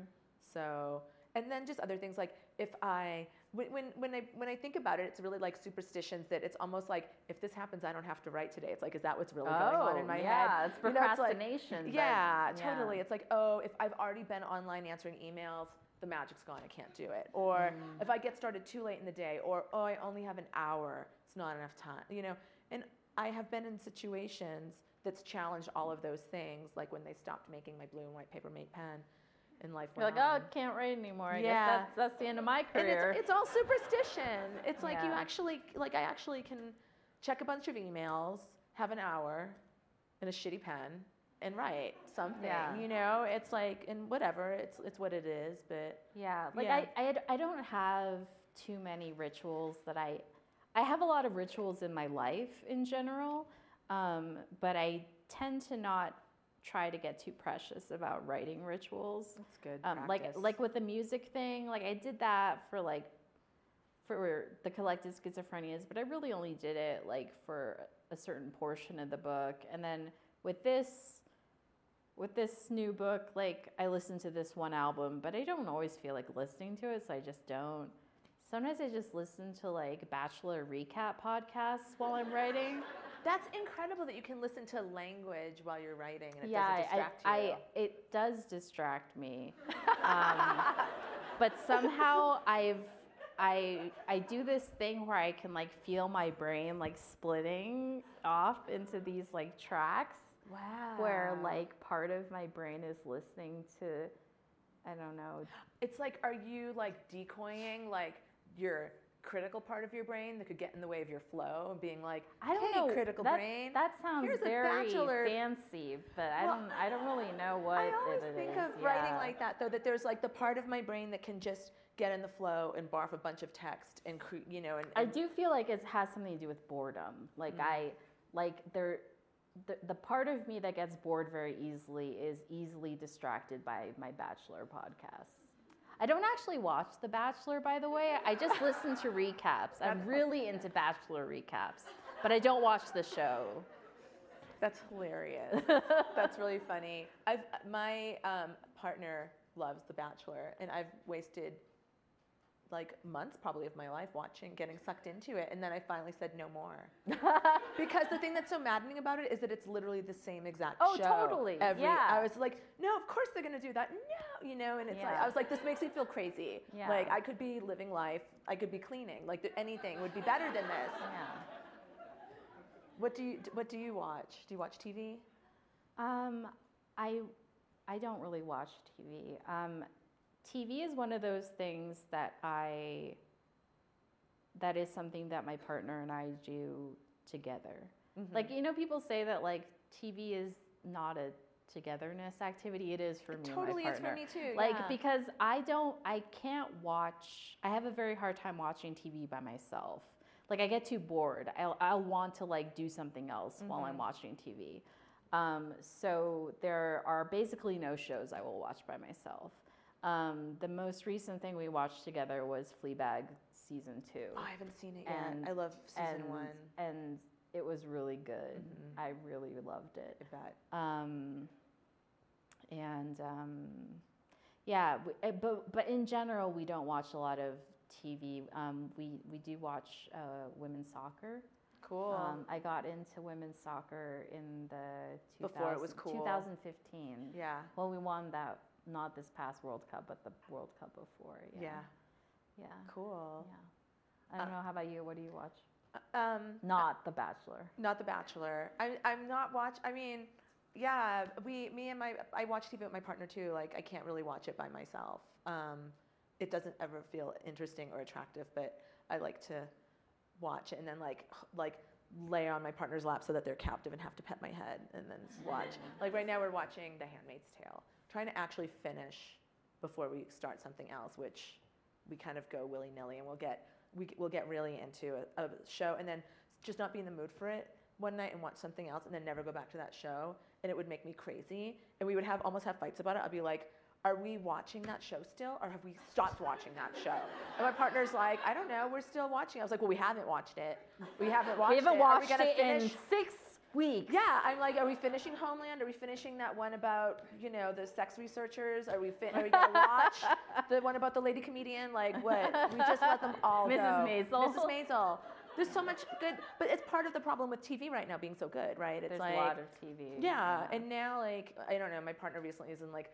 So, and then just other things like when I think about it, it's really like superstitions that it's almost like if this happens, I don't have to write today. It's like, is that what's really going on in my head? It's procrastination. You know, it's like, totally. It's like, oh, if I've already been online answering emails, the magic's gone. I can't do it. Or if I get started too late in the day, or oh, I only have an hour. It's not enough time. You know, and I have been in situations that's challenged all of those things, like when they stopped making my blue and white Papermate pen. In life, you're like, oh, I can't write anymore. I guess that's the end of my career. And it's all superstition. It's like you actually, like I actually can check a bunch of emails, have an hour, in a shitty pen, and write something. Yeah. You know, it's like, and whatever, it's what it is. But I don't have too many rituals that I I have a lot of rituals in my life in general, but I tend to not try to get too precious about writing rituals. That's good. Like with the music thing, like I did that for the Collected Schizophrenias, but I really only did it like for a certain portion of the book. And then with this new book, like I listened to this one album, but I don't always feel like listening to it, so I just don't. Sometimes I just listen to like Bachelor recap podcasts while I'm writing. That's incredible that you can listen to language while you're writing and it doesn't distract you. It does distract me. But somehow I do this thing where I can like feel my brain like splitting off into these like tracks. Wow. Where like part of my brain is listening to, I don't know. It's like, are you like decoying like your critical part of your brain that could get in the way of your flow and being like, I don't know, critical brain. That sounds very fancy, but I don't really know what it is. I always think of writing like that though, that there's like the part of my brain that can just get in the flow and barf a bunch of text and you know. And I do feel like it has something to do with boredom. Like the part of me that gets bored very easily is easily distracted by my Bachelor podcasts. I don't actually watch The Bachelor, by the way. I just listen to recaps. I'm really into Bachelor recaps, but I don't watch the show. That's hilarious. That's really funny. My partner loves The Bachelor, and I've wasted like months probably of my life watching, getting sucked into it, and then I finally said no more. Because the thing that's so maddening about it is that it's literally the same exact show. Oh, totally. I was like, no, of course they're gonna do that. No, you know, and it's like, I was like, this makes me feel crazy. Yeah. Like I could be living life, I could be cleaning, like anything would be better than this. Yeah. What do you watch? Do you watch TV? I don't really watch TV. TV is one of those things that is something that my partner and I do together. Mm-hmm. Like, you know, people say that like TV is not a togetherness activity. It is for me and my partner. It totally is for me too. Like, because I have a very hard time watching TV by myself. Like I get too bored. I'll want to like do something else mm-hmm. while I'm watching TV. So there are basically no shows I will watch by myself. The most recent thing we watched together was Fleabag season 2. Oh, I haven't seen it yet. I love season 1. And it was really good. Mm-hmm. I really loved it. I bet. But in general, we don't watch a lot of TV. We do watch women's soccer. Cool. I got into women's soccer in the 2015. Yeah. Well, we won that. Not this past World Cup, but the World Cup before. Yeah. Cool. Yeah. I don't know. How about you? What do you watch? Not The Bachelor. Not The Bachelor. I'm not watch. I mean, yeah. I watch TV with my partner too. Like I can't really watch it by myself. It doesn't ever feel interesting or attractive. But I like to watch it and then like lay on my partner's lap so that they're captive and have to pet my head and then watch. Like right now we're watching The Handmaid's Tale. Trying to actually finish before we start something else, which we kind of go willy-nilly, and we'll get really into a show, and then just not be in the mood for it one night and watch something else, and then never go back to that show, and it would make me crazy, and we would almost have fights about it. I'd be like, "Are we watching that show still, or have we stopped watching that show?" And my partner's like, "I don't know, we're still watching." I was like, "Well, we haven't watched it. We haven't watched it in 6 weeks. Yeah, I'm like, are we finishing Homeland? Are we finishing that one about, you know, the sex researchers? Are we going to watch the one about the lady comedian? Like what? We just let them all go. Mrs. Maisel. There's so much good, but it's part of the problem with TV right now being so good, right? It's There's a lot of TV. Yeah, and now like, I don't know, my partner recently is in like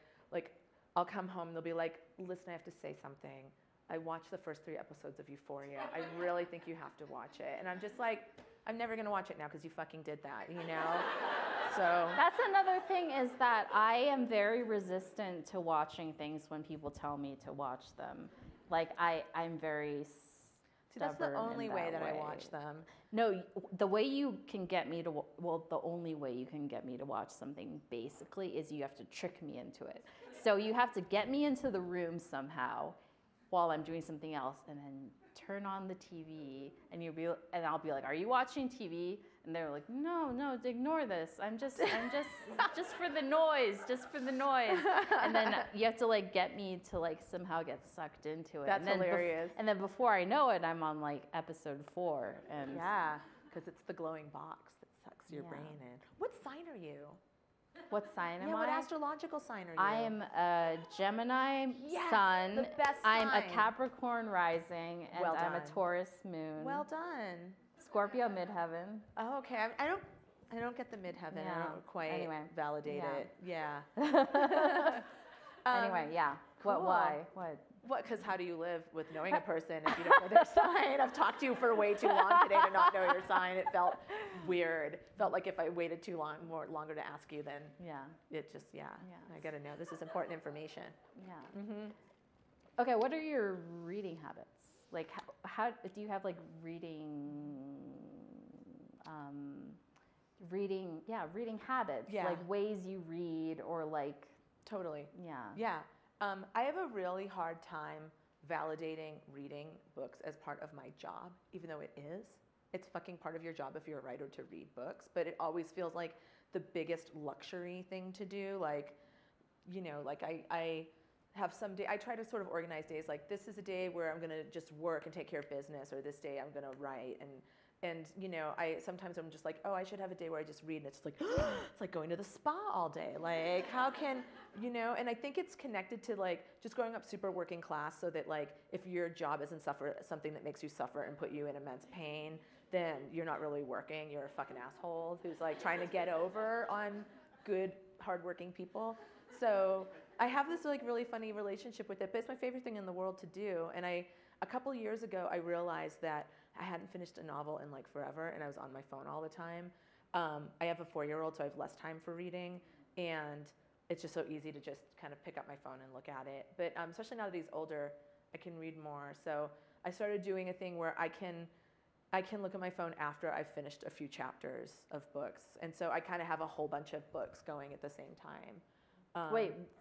I'll come home, they'll be like, listen, I have to say something. I watched the first 3 episodes of Euphoria. I really think you have to watch it. And I'm just like, I'm never going to watch it now because you fucking did that, you know? So that's another thing is that I am very resistant to watching things when people tell me to watch them. Like I'm very stubborn. See, that's the only way I watch them. No, the only way you can get me to watch something basically is you have to trick me into it. So you have to get me into the room somehow. while I'm doing something else, and then turn on the TV, and I'll be like, "Are you watching TV?" And they're like, "No, ignore this. I'm just, just for the noise." And then you have to like get me to like somehow get sucked into it. That's hilarious. And then before I know it, I'm on like episode 4. And yeah, because it's the glowing box that sucks your brain in. What sign are you? What sign am I? Yeah, what astrological sign are you? I am a Gemini sun. The best sign. I'm a Capricorn rising, and I'm a Taurus moon. Well done. Scorpio midheaven. Oh, okay. I don't get the midheaven. Yeah. I don't quite validate it. Yeah. Anyway, yeah. Cool. What? Because how do you live with knowing a person if you don't know their sign? I've talked to you for way too long today to not know your sign. It felt weird. Felt like if I waited too long, longer to ask you, then it just I got to know. This is important information. Yeah. Mm-hmm. Okay. What are your reading habits? Like, how do you have like reading habits? Yeah. Like ways you read or like. Totally. Yeah. Yeah. I have a really hard time validating reading books as part of my job, even though it is. It's fucking part of your job if you're a writer to read books, but it always feels like the biggest luxury thing to do. Like, I have some day, I try to sort of organize days, like this is a day where I'm going to just work and take care of business, or this day I'm going to write. And I sometimes I'm just like, oh, I should have a day where I just read, and it's just like, it's like going to the spa all day. Like, how can, and I think it's connected to like just growing up super working class, so that like if your job isn't something that makes you suffer and put you in immense pain, then you're not really working. You're a fucking asshole who's like trying to get over on good, hardworking people. So I have this like really funny relationship with it, but it's my favorite thing in the world to do. And a couple years ago, I realized that I hadn't finished a novel in like forever, and I was on my phone all the time. I have a 4-year-old, so I have less time for reading, and it's just so easy to just kind of pick up my phone and look at it. But especially now that he's older, I can read more. So I started doing a thing where I can look at my phone after I've finished a few chapters of books, and so I kind of have a whole bunch of books going at the same time.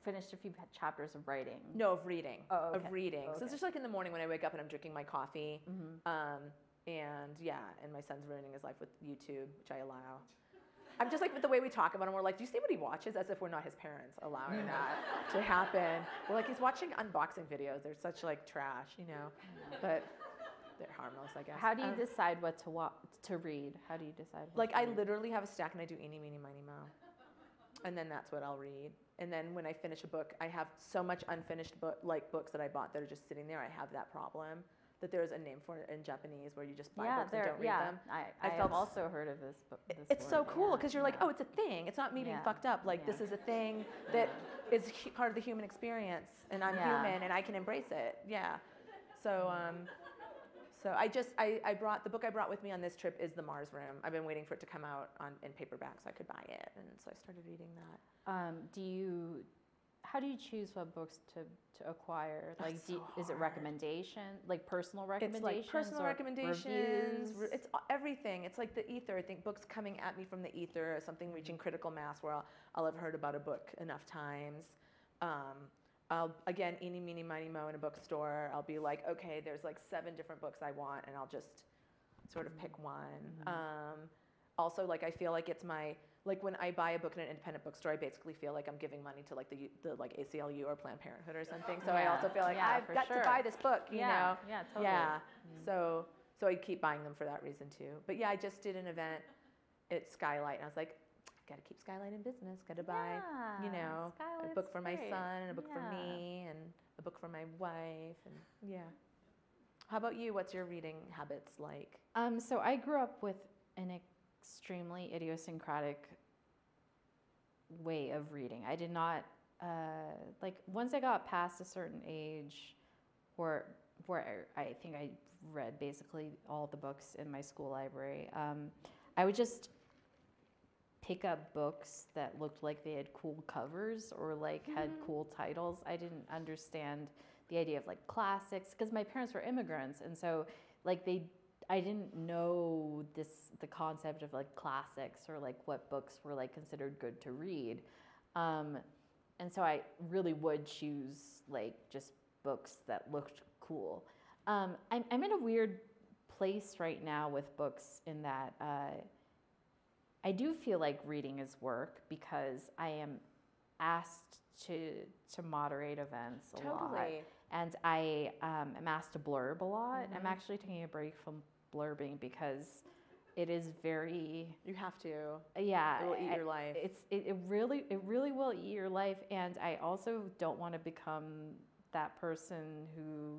Finished a few chapters of writing? No, of reading. Oh, okay. Of reading. Oh, okay. So it's just like in the morning when I wake up and I'm drinking my coffee. Mm-hmm. And my son's ruining his life with YouTube, which I allow. I'm just like, with the way we talk about him, we're like, do you see what he watches? As if we're not his parents allowing that to happen. We're like, he's watching unboxing videos. They're such like trash, but they're harmless, I guess. How do you decide what to read? How do you decide? Like, I literally have a stack and I do eeny, meeny, miny, moe. And then that's what I'll read. And then when I finish a book, I have so much unfinished books that I bought that are just sitting there. I have that problem that there's a name for it in Japanese where you just buy books and don't read them. I've also heard of this book. It's so cool because you're like, oh, it's a thing. It's not me being fucked up. Like, this is a thing that is part of the human experience, and I'm human and I can embrace it. Yeah. So the book I brought with me on this trip is The Mars Room. I've been waiting for it to come out in paperback so I could buy it, and so I started reading that. How do you choose what books to acquire? Like, is it recommendation? Like personal recommendations? It's like personal recommendations. Reviews? It's everything. It's like the ether. I think books coming at me from the ether, or something reaching critical mass where I'll have heard about a book enough times. I'll, again, eeny, meeny, miny, moe in a bookstore. I'll be like, okay, there's like 7 different books I want, and I'll just sort of pick one. Mm-hmm. Also, like, I feel like it's my, like, when I buy a book in an independent bookstore, I basically feel like I'm giving money to like the like ACLU or Planned Parenthood or something. So I also feel like I've got to buy this book, you know? Yeah, totally. Yeah. Mm-hmm. So I keep buying them for that reason too. But yeah, I just did an event at Skylight, and I was like, gotta keep Skylight in business. Gotta buy, Skylight's a book for my son, and a book for me, and a book for my wife, and How about you? What's your reading habits like? So I grew up with an extremely idiosyncratic way of reading. I did not once I got past a certain age, where I think I read basically all the books in my school library. I would just pick up books that looked like they had cool covers or like had cool titles. I didn't understand the idea of like classics because my parents were immigrants, and so like I didn't know the concept of like classics or like what books were like considered good to read. And so I really would choose like just books that looked cool. I'm in a weird place right now with books in that I do feel like reading is work because I am asked to moderate events a totally. Lot. And I am asked to blurb a lot. Mm-hmm. I'm actually taking a break from blurbing because it is very... You have to. Yeah. It will eat your life. It really will eat your life. And I also don't want to become that person who...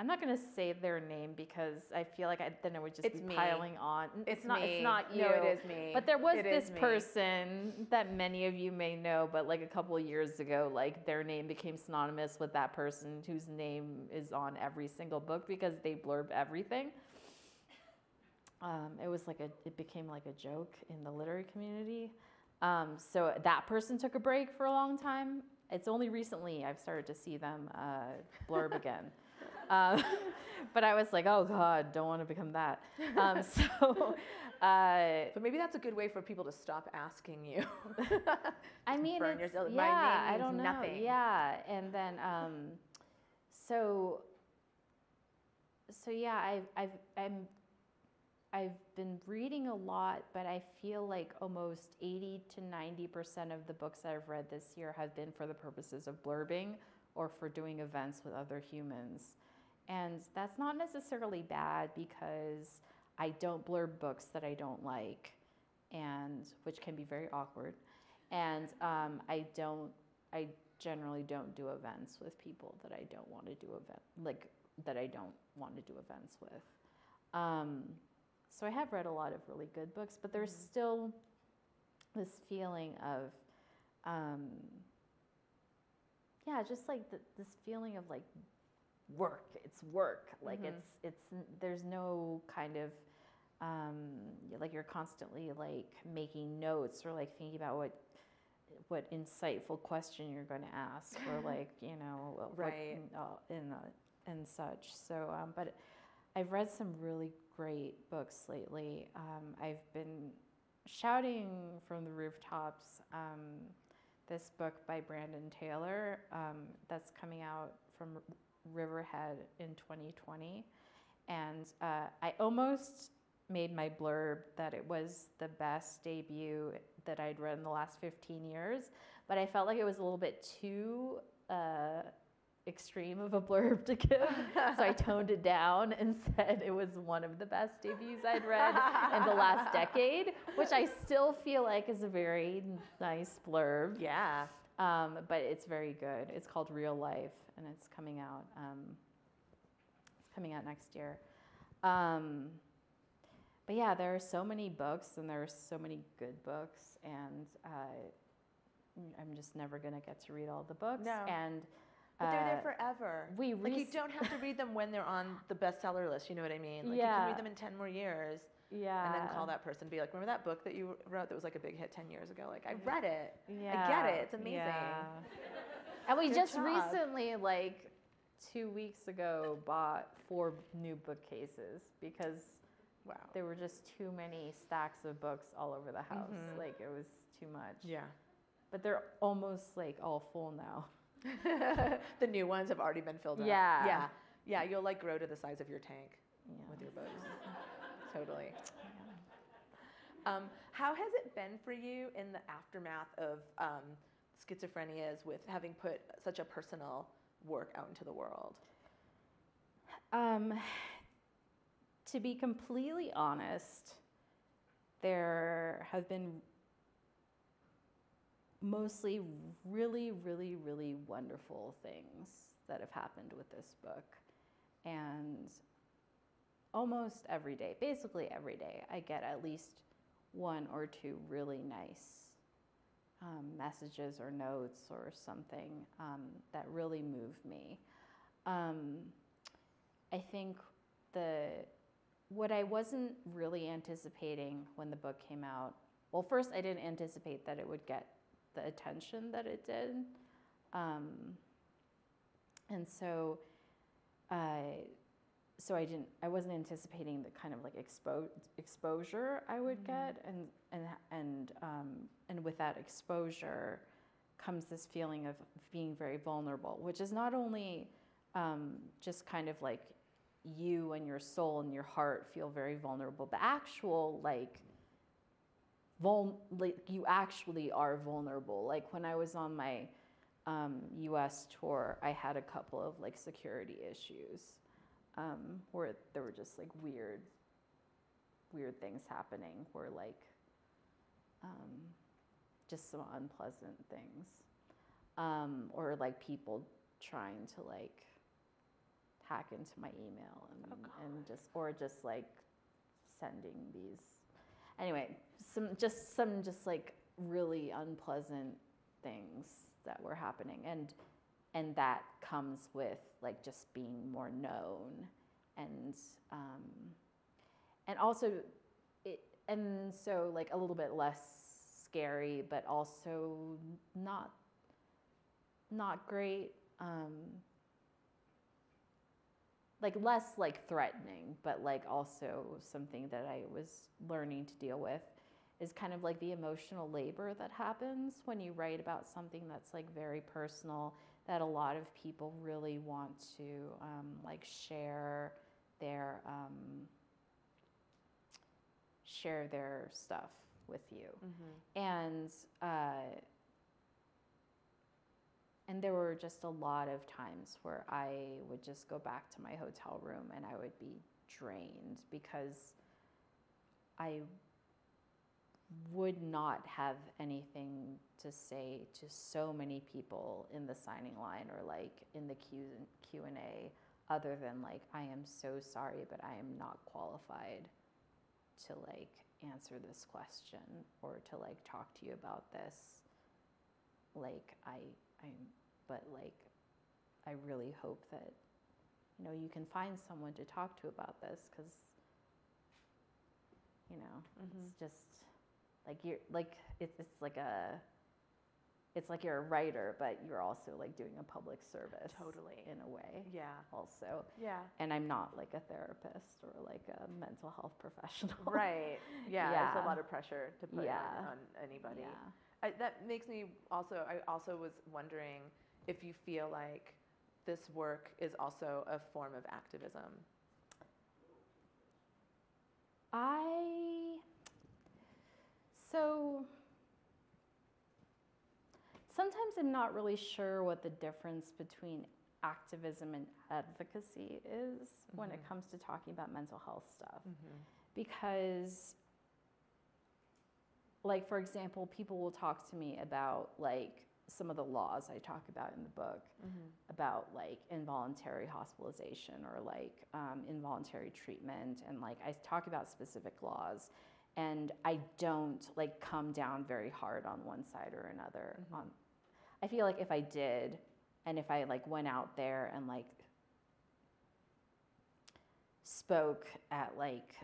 I'm not going to say their name because I feel like then it would just be piling on. It's not me. It's not you. No, it is me. But there was this person that many of you may know, but like a couple of years ago, like their name became synonymous with that person whose name is on every single book because they blurb everything. It was like it became like a joke in the literary community. So that person took a break for a long time. It's only recently I've started to see them blurb again. But I was like, oh God, don't want to become that. But maybe that's a good way for people to stop asking you. I mean, burn yourself. Yeah, my name means I don't know. Nothing. Yeah, and then yeah, I've been reading a lot, but I feel like almost 80 to 90% of the books that I've read this year have been for the purposes of blurbing or for doing events with other humans. And that's not necessarily bad because I don't blurb books that I don't like, and which can be very awkward. And I generally don't do events with people that I don't want to do events with. So I have read a lot of really good books, but there's still this feeling of, just like this feeling of like work. It's work. Like mm-hmm. There's no kind of like you're constantly like making notes or like thinking about what insightful question you're going to ask or like right and such. So, but I've read some really great books lately. I've been shouting from the rooftops. This book by Brandon Taylor that's coming out from Riverhead in 2020. And I almost made my blurb that it was the best debut that I'd read in the last 15 years, but I felt like it was a little bit too extreme of a blurb to give, so I toned it down and said it was one of the best debuts I'd read in the last decade, which I still feel like is a very nice blurb. Yeah. But it's very good. It's called Real Life, and it's coming out. It's coming out next year. But yeah, there are so many books, and there are so many good books, and I'm just never gonna get to read all the books. No. And but they're there forever. You don't have to read them when they're on the bestseller list. You know what I mean? Like you can read them in 10 more years. Yeah. And then call that person and be like, remember that book that you wrote that was like a big hit 10 years ago? Like, I read it. Yeah. I get it. It's amazing. Yeah. And we just recently, like 2 weeks ago, bought 4 new bookcases because there were just too many stacks of books all over the house. Mm-hmm. Like it was too much. Yeah. But they're almost like all full now. The new ones have already been filled up. Yeah. Yeah. Yeah. You'll like grow to the size of your tank with your books. Totally. Yeah. How has it been for you in the aftermath of schizophrenias with having put such a personal work out into the world? To be completely honest, there have been mostly really, really, really wonderful things that have happened with this book. And almost every day, basically every day, I get at least 1 or 2 really nice messages or notes or something that really move me. I think what I wasn't really anticipating when the book came out, well, first I didn't anticipate that it would get the attention that it did. I wasn't anticipating the kind of like exposure I would get. And with that exposure comes this feeling of being very vulnerable, which is not only just kind of like you and your soul and your heart feel very vulnerable. The actual like you actually are vulnerable. Like when I was on my US tour, I had a couple of like security issues where there were just like weird things happening, where like just some unpleasant things, or like people trying to like hack into my email and just, or just like sending these, anyway, some like really unpleasant things that were happening, and that comes with like just being more known, and also it, and so like a little bit less scary, but also not great. Like less like threatening, but like also something that I was learning to deal with is kind of like the emotional labor that happens when you write about something that's like very personal, that a lot of people really want to like share their stuff with you. Mm-hmm. And there were just a lot of times where I would just go back to my hotel room and I would be drained, because I would not have anything to say to so many people in the signing line or like in the Q&A, other than like, I am so sorry, but I am not qualified to like answer this question or to like talk to you about this. Like but like, I really hope that, you know, you can find someone to talk to about this, because, you know, mm-hmm. It's just like you're like it's like you're a writer, but you're also like doing a public service. Totally. In a way. Yeah. Also. Yeah. And I'm not like a therapist or like a mental health professional. Right. Yeah. Yeah. It's a lot of pressure to put on anybody. Yeah. That makes me I also was wondering if you feel like this work is also a form of activism. So sometimes I'm not really sure what the difference between activism and advocacy is, mm-hmm. when it comes to talking about mental health stuff, mm-hmm. because like, for example, people will talk to me about, like, some of the laws I talk about in the book, mm-hmm. about, like, involuntary hospitalization or, like, involuntary treatment. And, like, I talk about specific laws. And I don't, like, come down very hard on one side or another. Mm-hmm. I feel like if I did, and if I, like, went out there and, like, spoke at, like,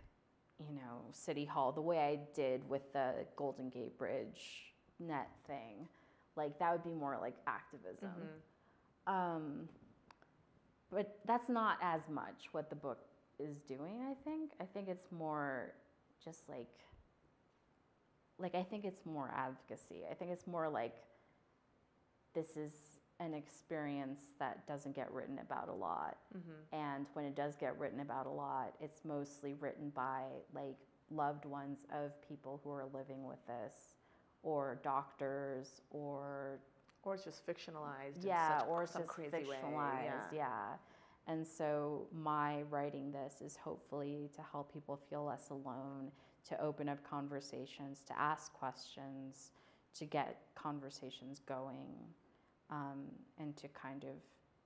you know, City Hall, the way I did with the Golden Gate Bridge net thing, like that would be more like activism. Mm-hmm. But that's not as much what the book is doing, I think. I think it's more just like I think it's more advocacy. I think it's more like, this is an experience that doesn't get written about a lot, mm-hmm. and when it does get written about a lot, it's mostly written by like loved ones of people who are living with this, or doctors, or it's just fictionalized. Yeah, in such, or it's some just crazy fictionalized. Way. Yeah. And so my writing this is hopefully to help people feel less alone, to open up conversations, to ask questions, to get conversations going. And to kind of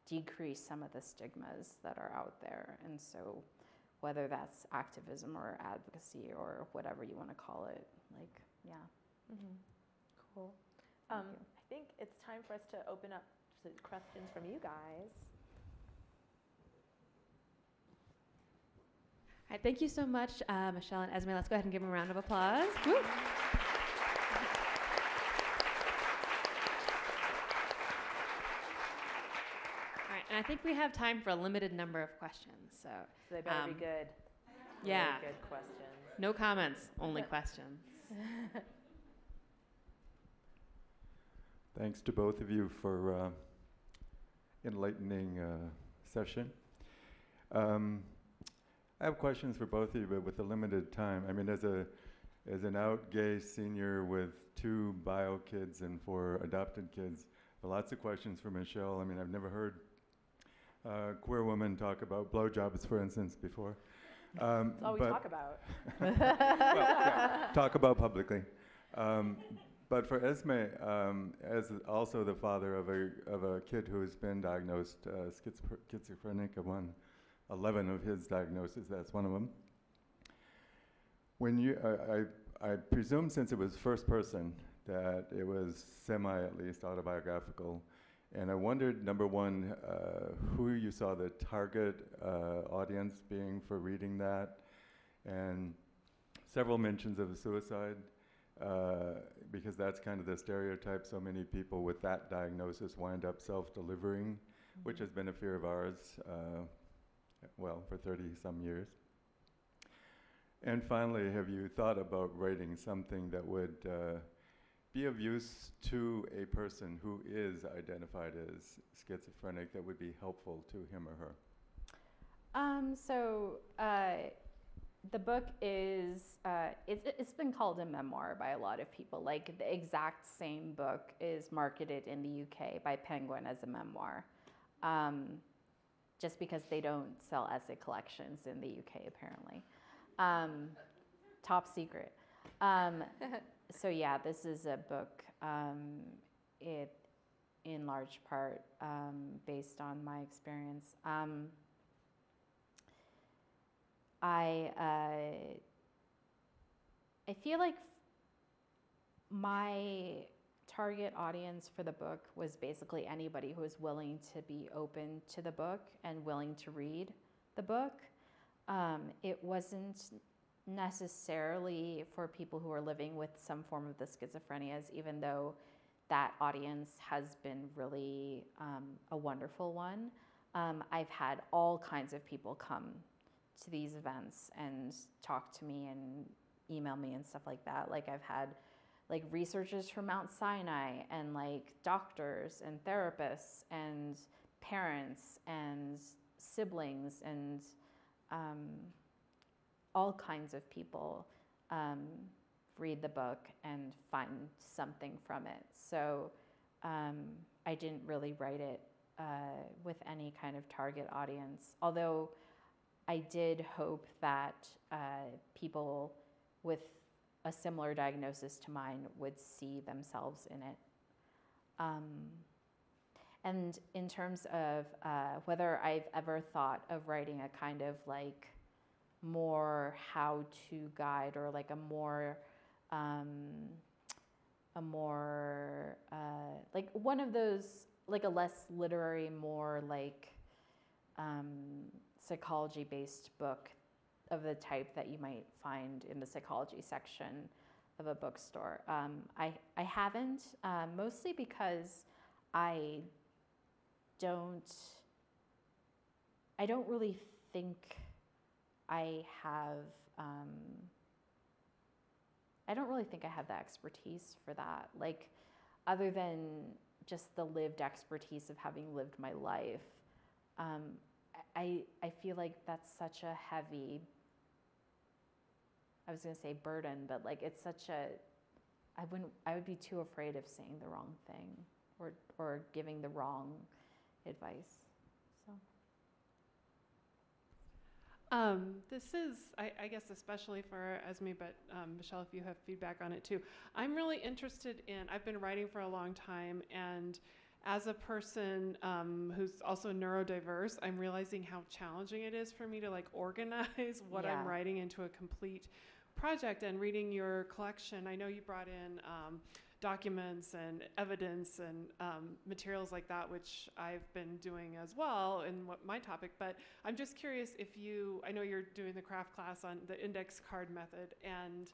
decrease some of the stigmas that are out there. And so whether that's activism or advocacy or whatever you want to call it, like, yeah. Mm-hmm. Cool. I think it's time for us to open up to questions from you guys. All right, thank you so much, Michelle and Esmé. Let's go ahead and give them a round of applause. Woo! I think we have time for a limited number of questions, so they better be good. Yeah, really good questions. No comments, only questions. Thanks to both of you for enlightening session. I have questions for both of you, but with a limited time. I mean, as an out gay senior with 2 bio kids and 4 adopted kids, lots of questions for Michelle. I mean, I've never heard queer women talk about blowjobs, for instance, before. That's all we talk about. Well, yeah, talk about publicly. But for Esmé, as also the father of a kid who has been diagnosed schizophrenic, 11 of his diagnoses, that's one of them. When you, I presume since it was first person that it was semi, at least, autobiographical. And I wondered, number one, who you saw the target audience being for reading that, and several mentions of suicide, because that's kind of the stereotype. So many people with that diagnosis wind up self-delivering, which has been a fear of ours, well, for 30-some years. And finally, have you thought about writing something that would be of use to a person who is identified as schizophrenic that would be helpful to him or her? The book is, it's been called a memoir by a lot of people. Like, the exact same book is marketed in the UK by Penguin as a memoir, just because they don't sell essay collections in the UK, apparently. Top secret. So yeah, this is a book, it in large part based on my experience. I feel like my target audience for the book was basically anybody who was willing to be open to the book and willing to read the book. It wasn't necessarily for people who are living with some form of the schizophrenias, even though that audience has been really a wonderful one. I've had all kinds of people come to these events and talk to me and email me and stuff like that. Like, I've had like researchers from Mount Sinai and like doctors and therapists and parents and siblings and all kinds of people read the book and find something from it. So I didn't really write it with any kind of target audience, although I did hope that people with a similar diagnosis to mine would see themselves in it. And in terms of whether I've ever thought of writing a kind of like more how-to guide, or like a more like one of those, like a less literary, more like psychology-based book of the type that you might find in the psychology section of a bookstore. I haven't, mostly because I don't really think I don't really think I have the expertise for that. Like, other than just the lived expertise of having lived my life, I feel like that's such a heavy, I was gonna say burden, but like it's such a, I would be too afraid of saying the wrong thing or giving the wrong advice. This is, I guess, especially for Esmé, but Michelle, if you have feedback on it too. I'm really interested in, I've been writing for a long time, and as a person who's also neurodiverse, I'm realizing how challenging it is for me to like organize what I'm writing into a complete project. And reading your collection, I know you brought in documents and evidence and materials like that, which I've been doing as well in what my topic, but I'm just curious if you, I know you're doing the craft class on the index card method, and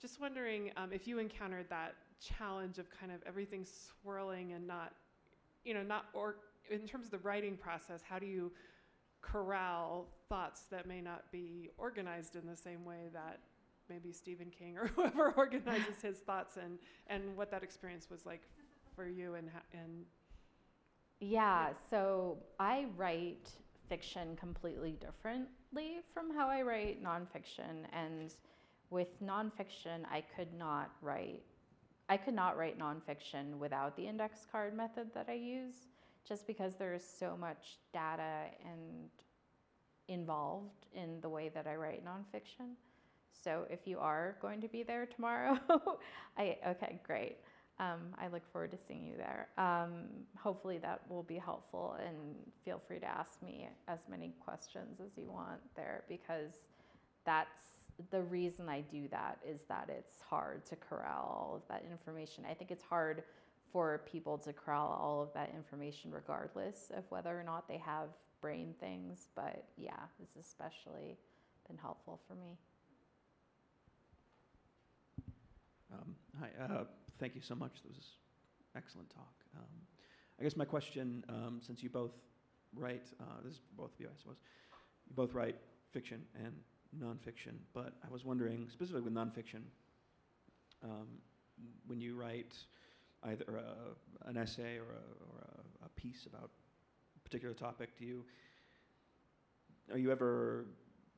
just wondering if you encountered that challenge of kind of everything swirling and not, you know, not, or in terms of the writing process, how do you corral thoughts that may not be organized in the same way that maybe Stephen King or whoever organizes his thoughts, and what that experience was like for you and. Yeah, so I write fiction completely differently from how I write nonfiction. And with nonfiction, I could not write nonfiction without the index card method that I use, just because there is so much data and involved in the way that I write nonfiction. So if you are going to be there tomorrow, okay, great. I look forward to seeing you there. Hopefully that will be helpful, and feel free to ask me as many questions as you want there, because that's the reason I do that, is that it's hard to corral all of that information. I think it's hard for people to corral all of that information regardless of whether or not they have brain things, but yeah, it's especially been helpful for me. Hi, thank you so much. That was an excellent talk. I guess my question, since you both write, this is both of you, I suppose, you both write fiction and nonfiction, but I was wondering, specifically with nonfiction, when you write either an essay or a piece about a particular topic, are you ever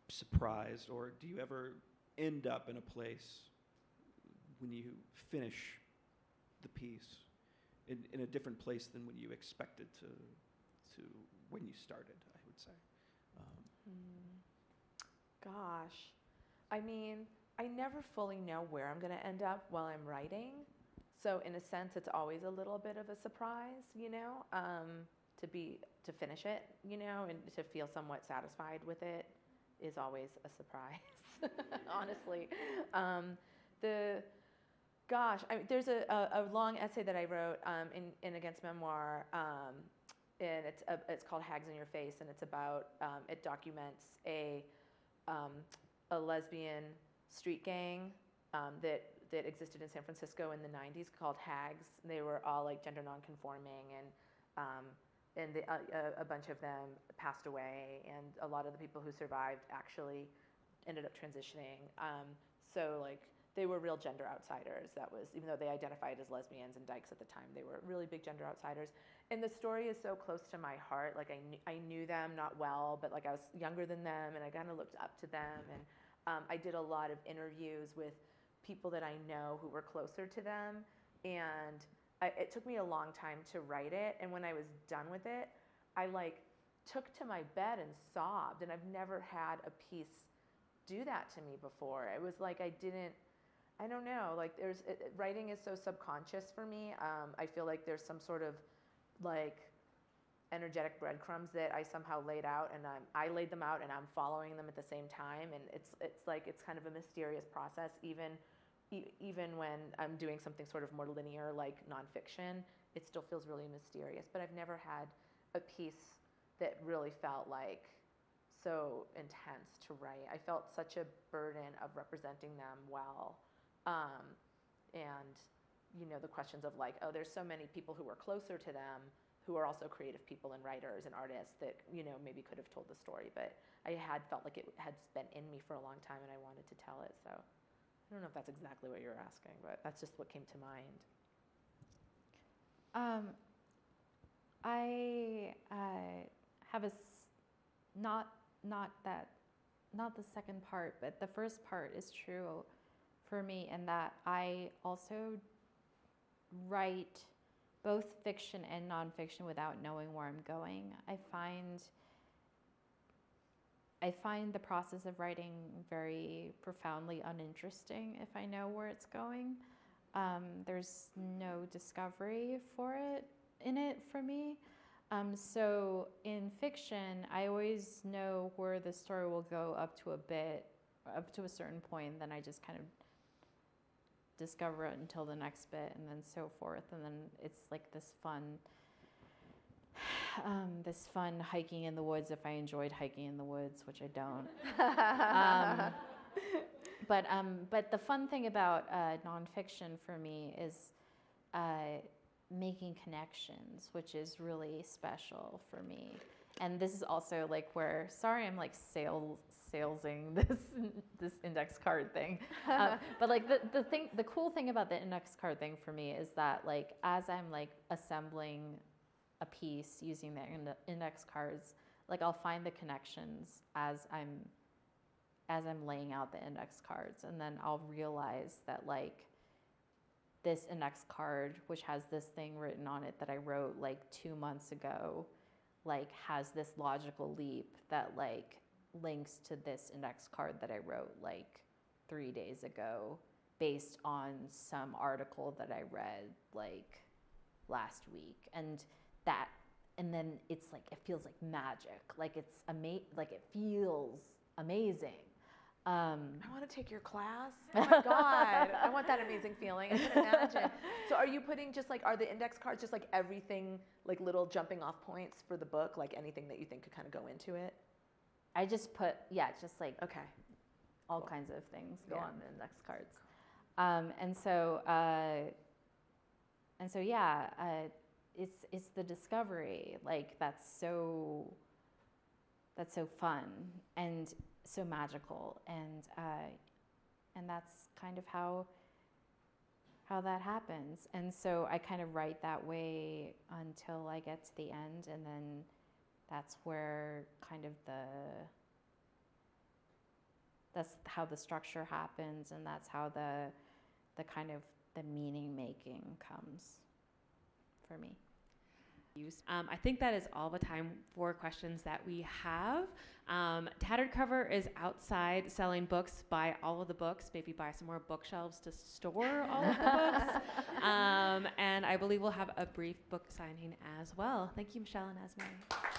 surprised, or do you ever end up in a place when you finish the piece in a different place than when you expected to when you started, I would say? Gosh, I mean, I never fully know where I'm going to end up while I'm writing. So in a sense, it's always a little bit of a surprise, to finish it, and to feel somewhat satisfied with it is always a surprise, honestly. There's a long essay that I wrote in Against Memoir, and it's called Hags in Your Face, and it's about, it documents a lesbian street gang that existed in San Francisco in the 90s called Hags. They were all like gender nonconforming, and a bunch of them passed away, and a lot of the people who survived actually ended up transitioning. They were real gender outsiders. That was, even though they identified as lesbians and dykes at the time, they were really big gender outsiders. And the story is so close to my heart. Like I knew them not well, but like I was younger than them, and I kind of looked up to them. And I did a lot of interviews with people that I know who were closer to them. And it took me a long time to write it. And when I was done with it, I took to my bed and sobbed. And I've never had a piece do that to me before. It was like I don't know, writing is so subconscious for me. I feel like there's some sort of energetic breadcrumbs that I somehow laid out, and I laid them out and I'm following them at the same time. And it's kind of a mysterious process, even when I'm doing something sort of more linear, like nonfiction, it still feels really mysterious. But I've never had a piece that really felt so intense to write. I felt such a burden of representing them well. The questions of there's so many people who were closer to them who are also creative people and writers and artists that, maybe could have told the story, but I had felt like it had been in me for a long time and I wanted to tell it. So I don't know if that's exactly what you're asking, but that's just what came to mind. I have a, not the second part, but the first part is true for me, in that I also write both fiction and nonfiction without knowing where I'm going. I find the process of writing very profoundly uninteresting if I know where it's going. There's no discovery in it for me. So in fiction, I always know where the story will go up to a certain point, and then I just kind of discover it until the next bit, and then so forth. And then it's like this fun hiking in the woods, if I enjoyed hiking in the woods, which I don't. But the fun thing about nonfiction for me is making connections, which is really special for me. And this is also where, sorry, I'm salesing this index card thing. But the cool thing about the index card thing for me is that as I'm assembling a piece using the index cards, like I'll find the connections as I'm laying out the index cards, and then I'll realize that like this index card, which has this thing written on it that I wrote like 2 months ago, like has this logical leap that like links to this index card that I wrote like 3 days ago based on some article that I read like last week. And that, and then it's like, it feels like magic. Like it's like it feels amazing. I want to take your class. Oh my God. I want that amazing feeling. I can imagine. So are you putting just like, are the index cards just like everything, like little jumping off points for the book, like anything that you think could kind of go into it? I just put, yeah, just like okay, all cool. kinds of things go yeah. on the index cards. And so yeah, it's the discovery, like that's so fun and so magical, and that's kind of how that happens. And so I kind of write that way until I get to the end, and then that's where kind of that's how the structure happens, and that's how the kind of the meaning making comes for me. I think that is all the time for questions that we have. Tattered Cover is outside selling books. Buy all of the books. Maybe buy some more bookshelves to store all of the books. And I believe we'll have a brief book signing as well. Thank you, Michelle and Esmé.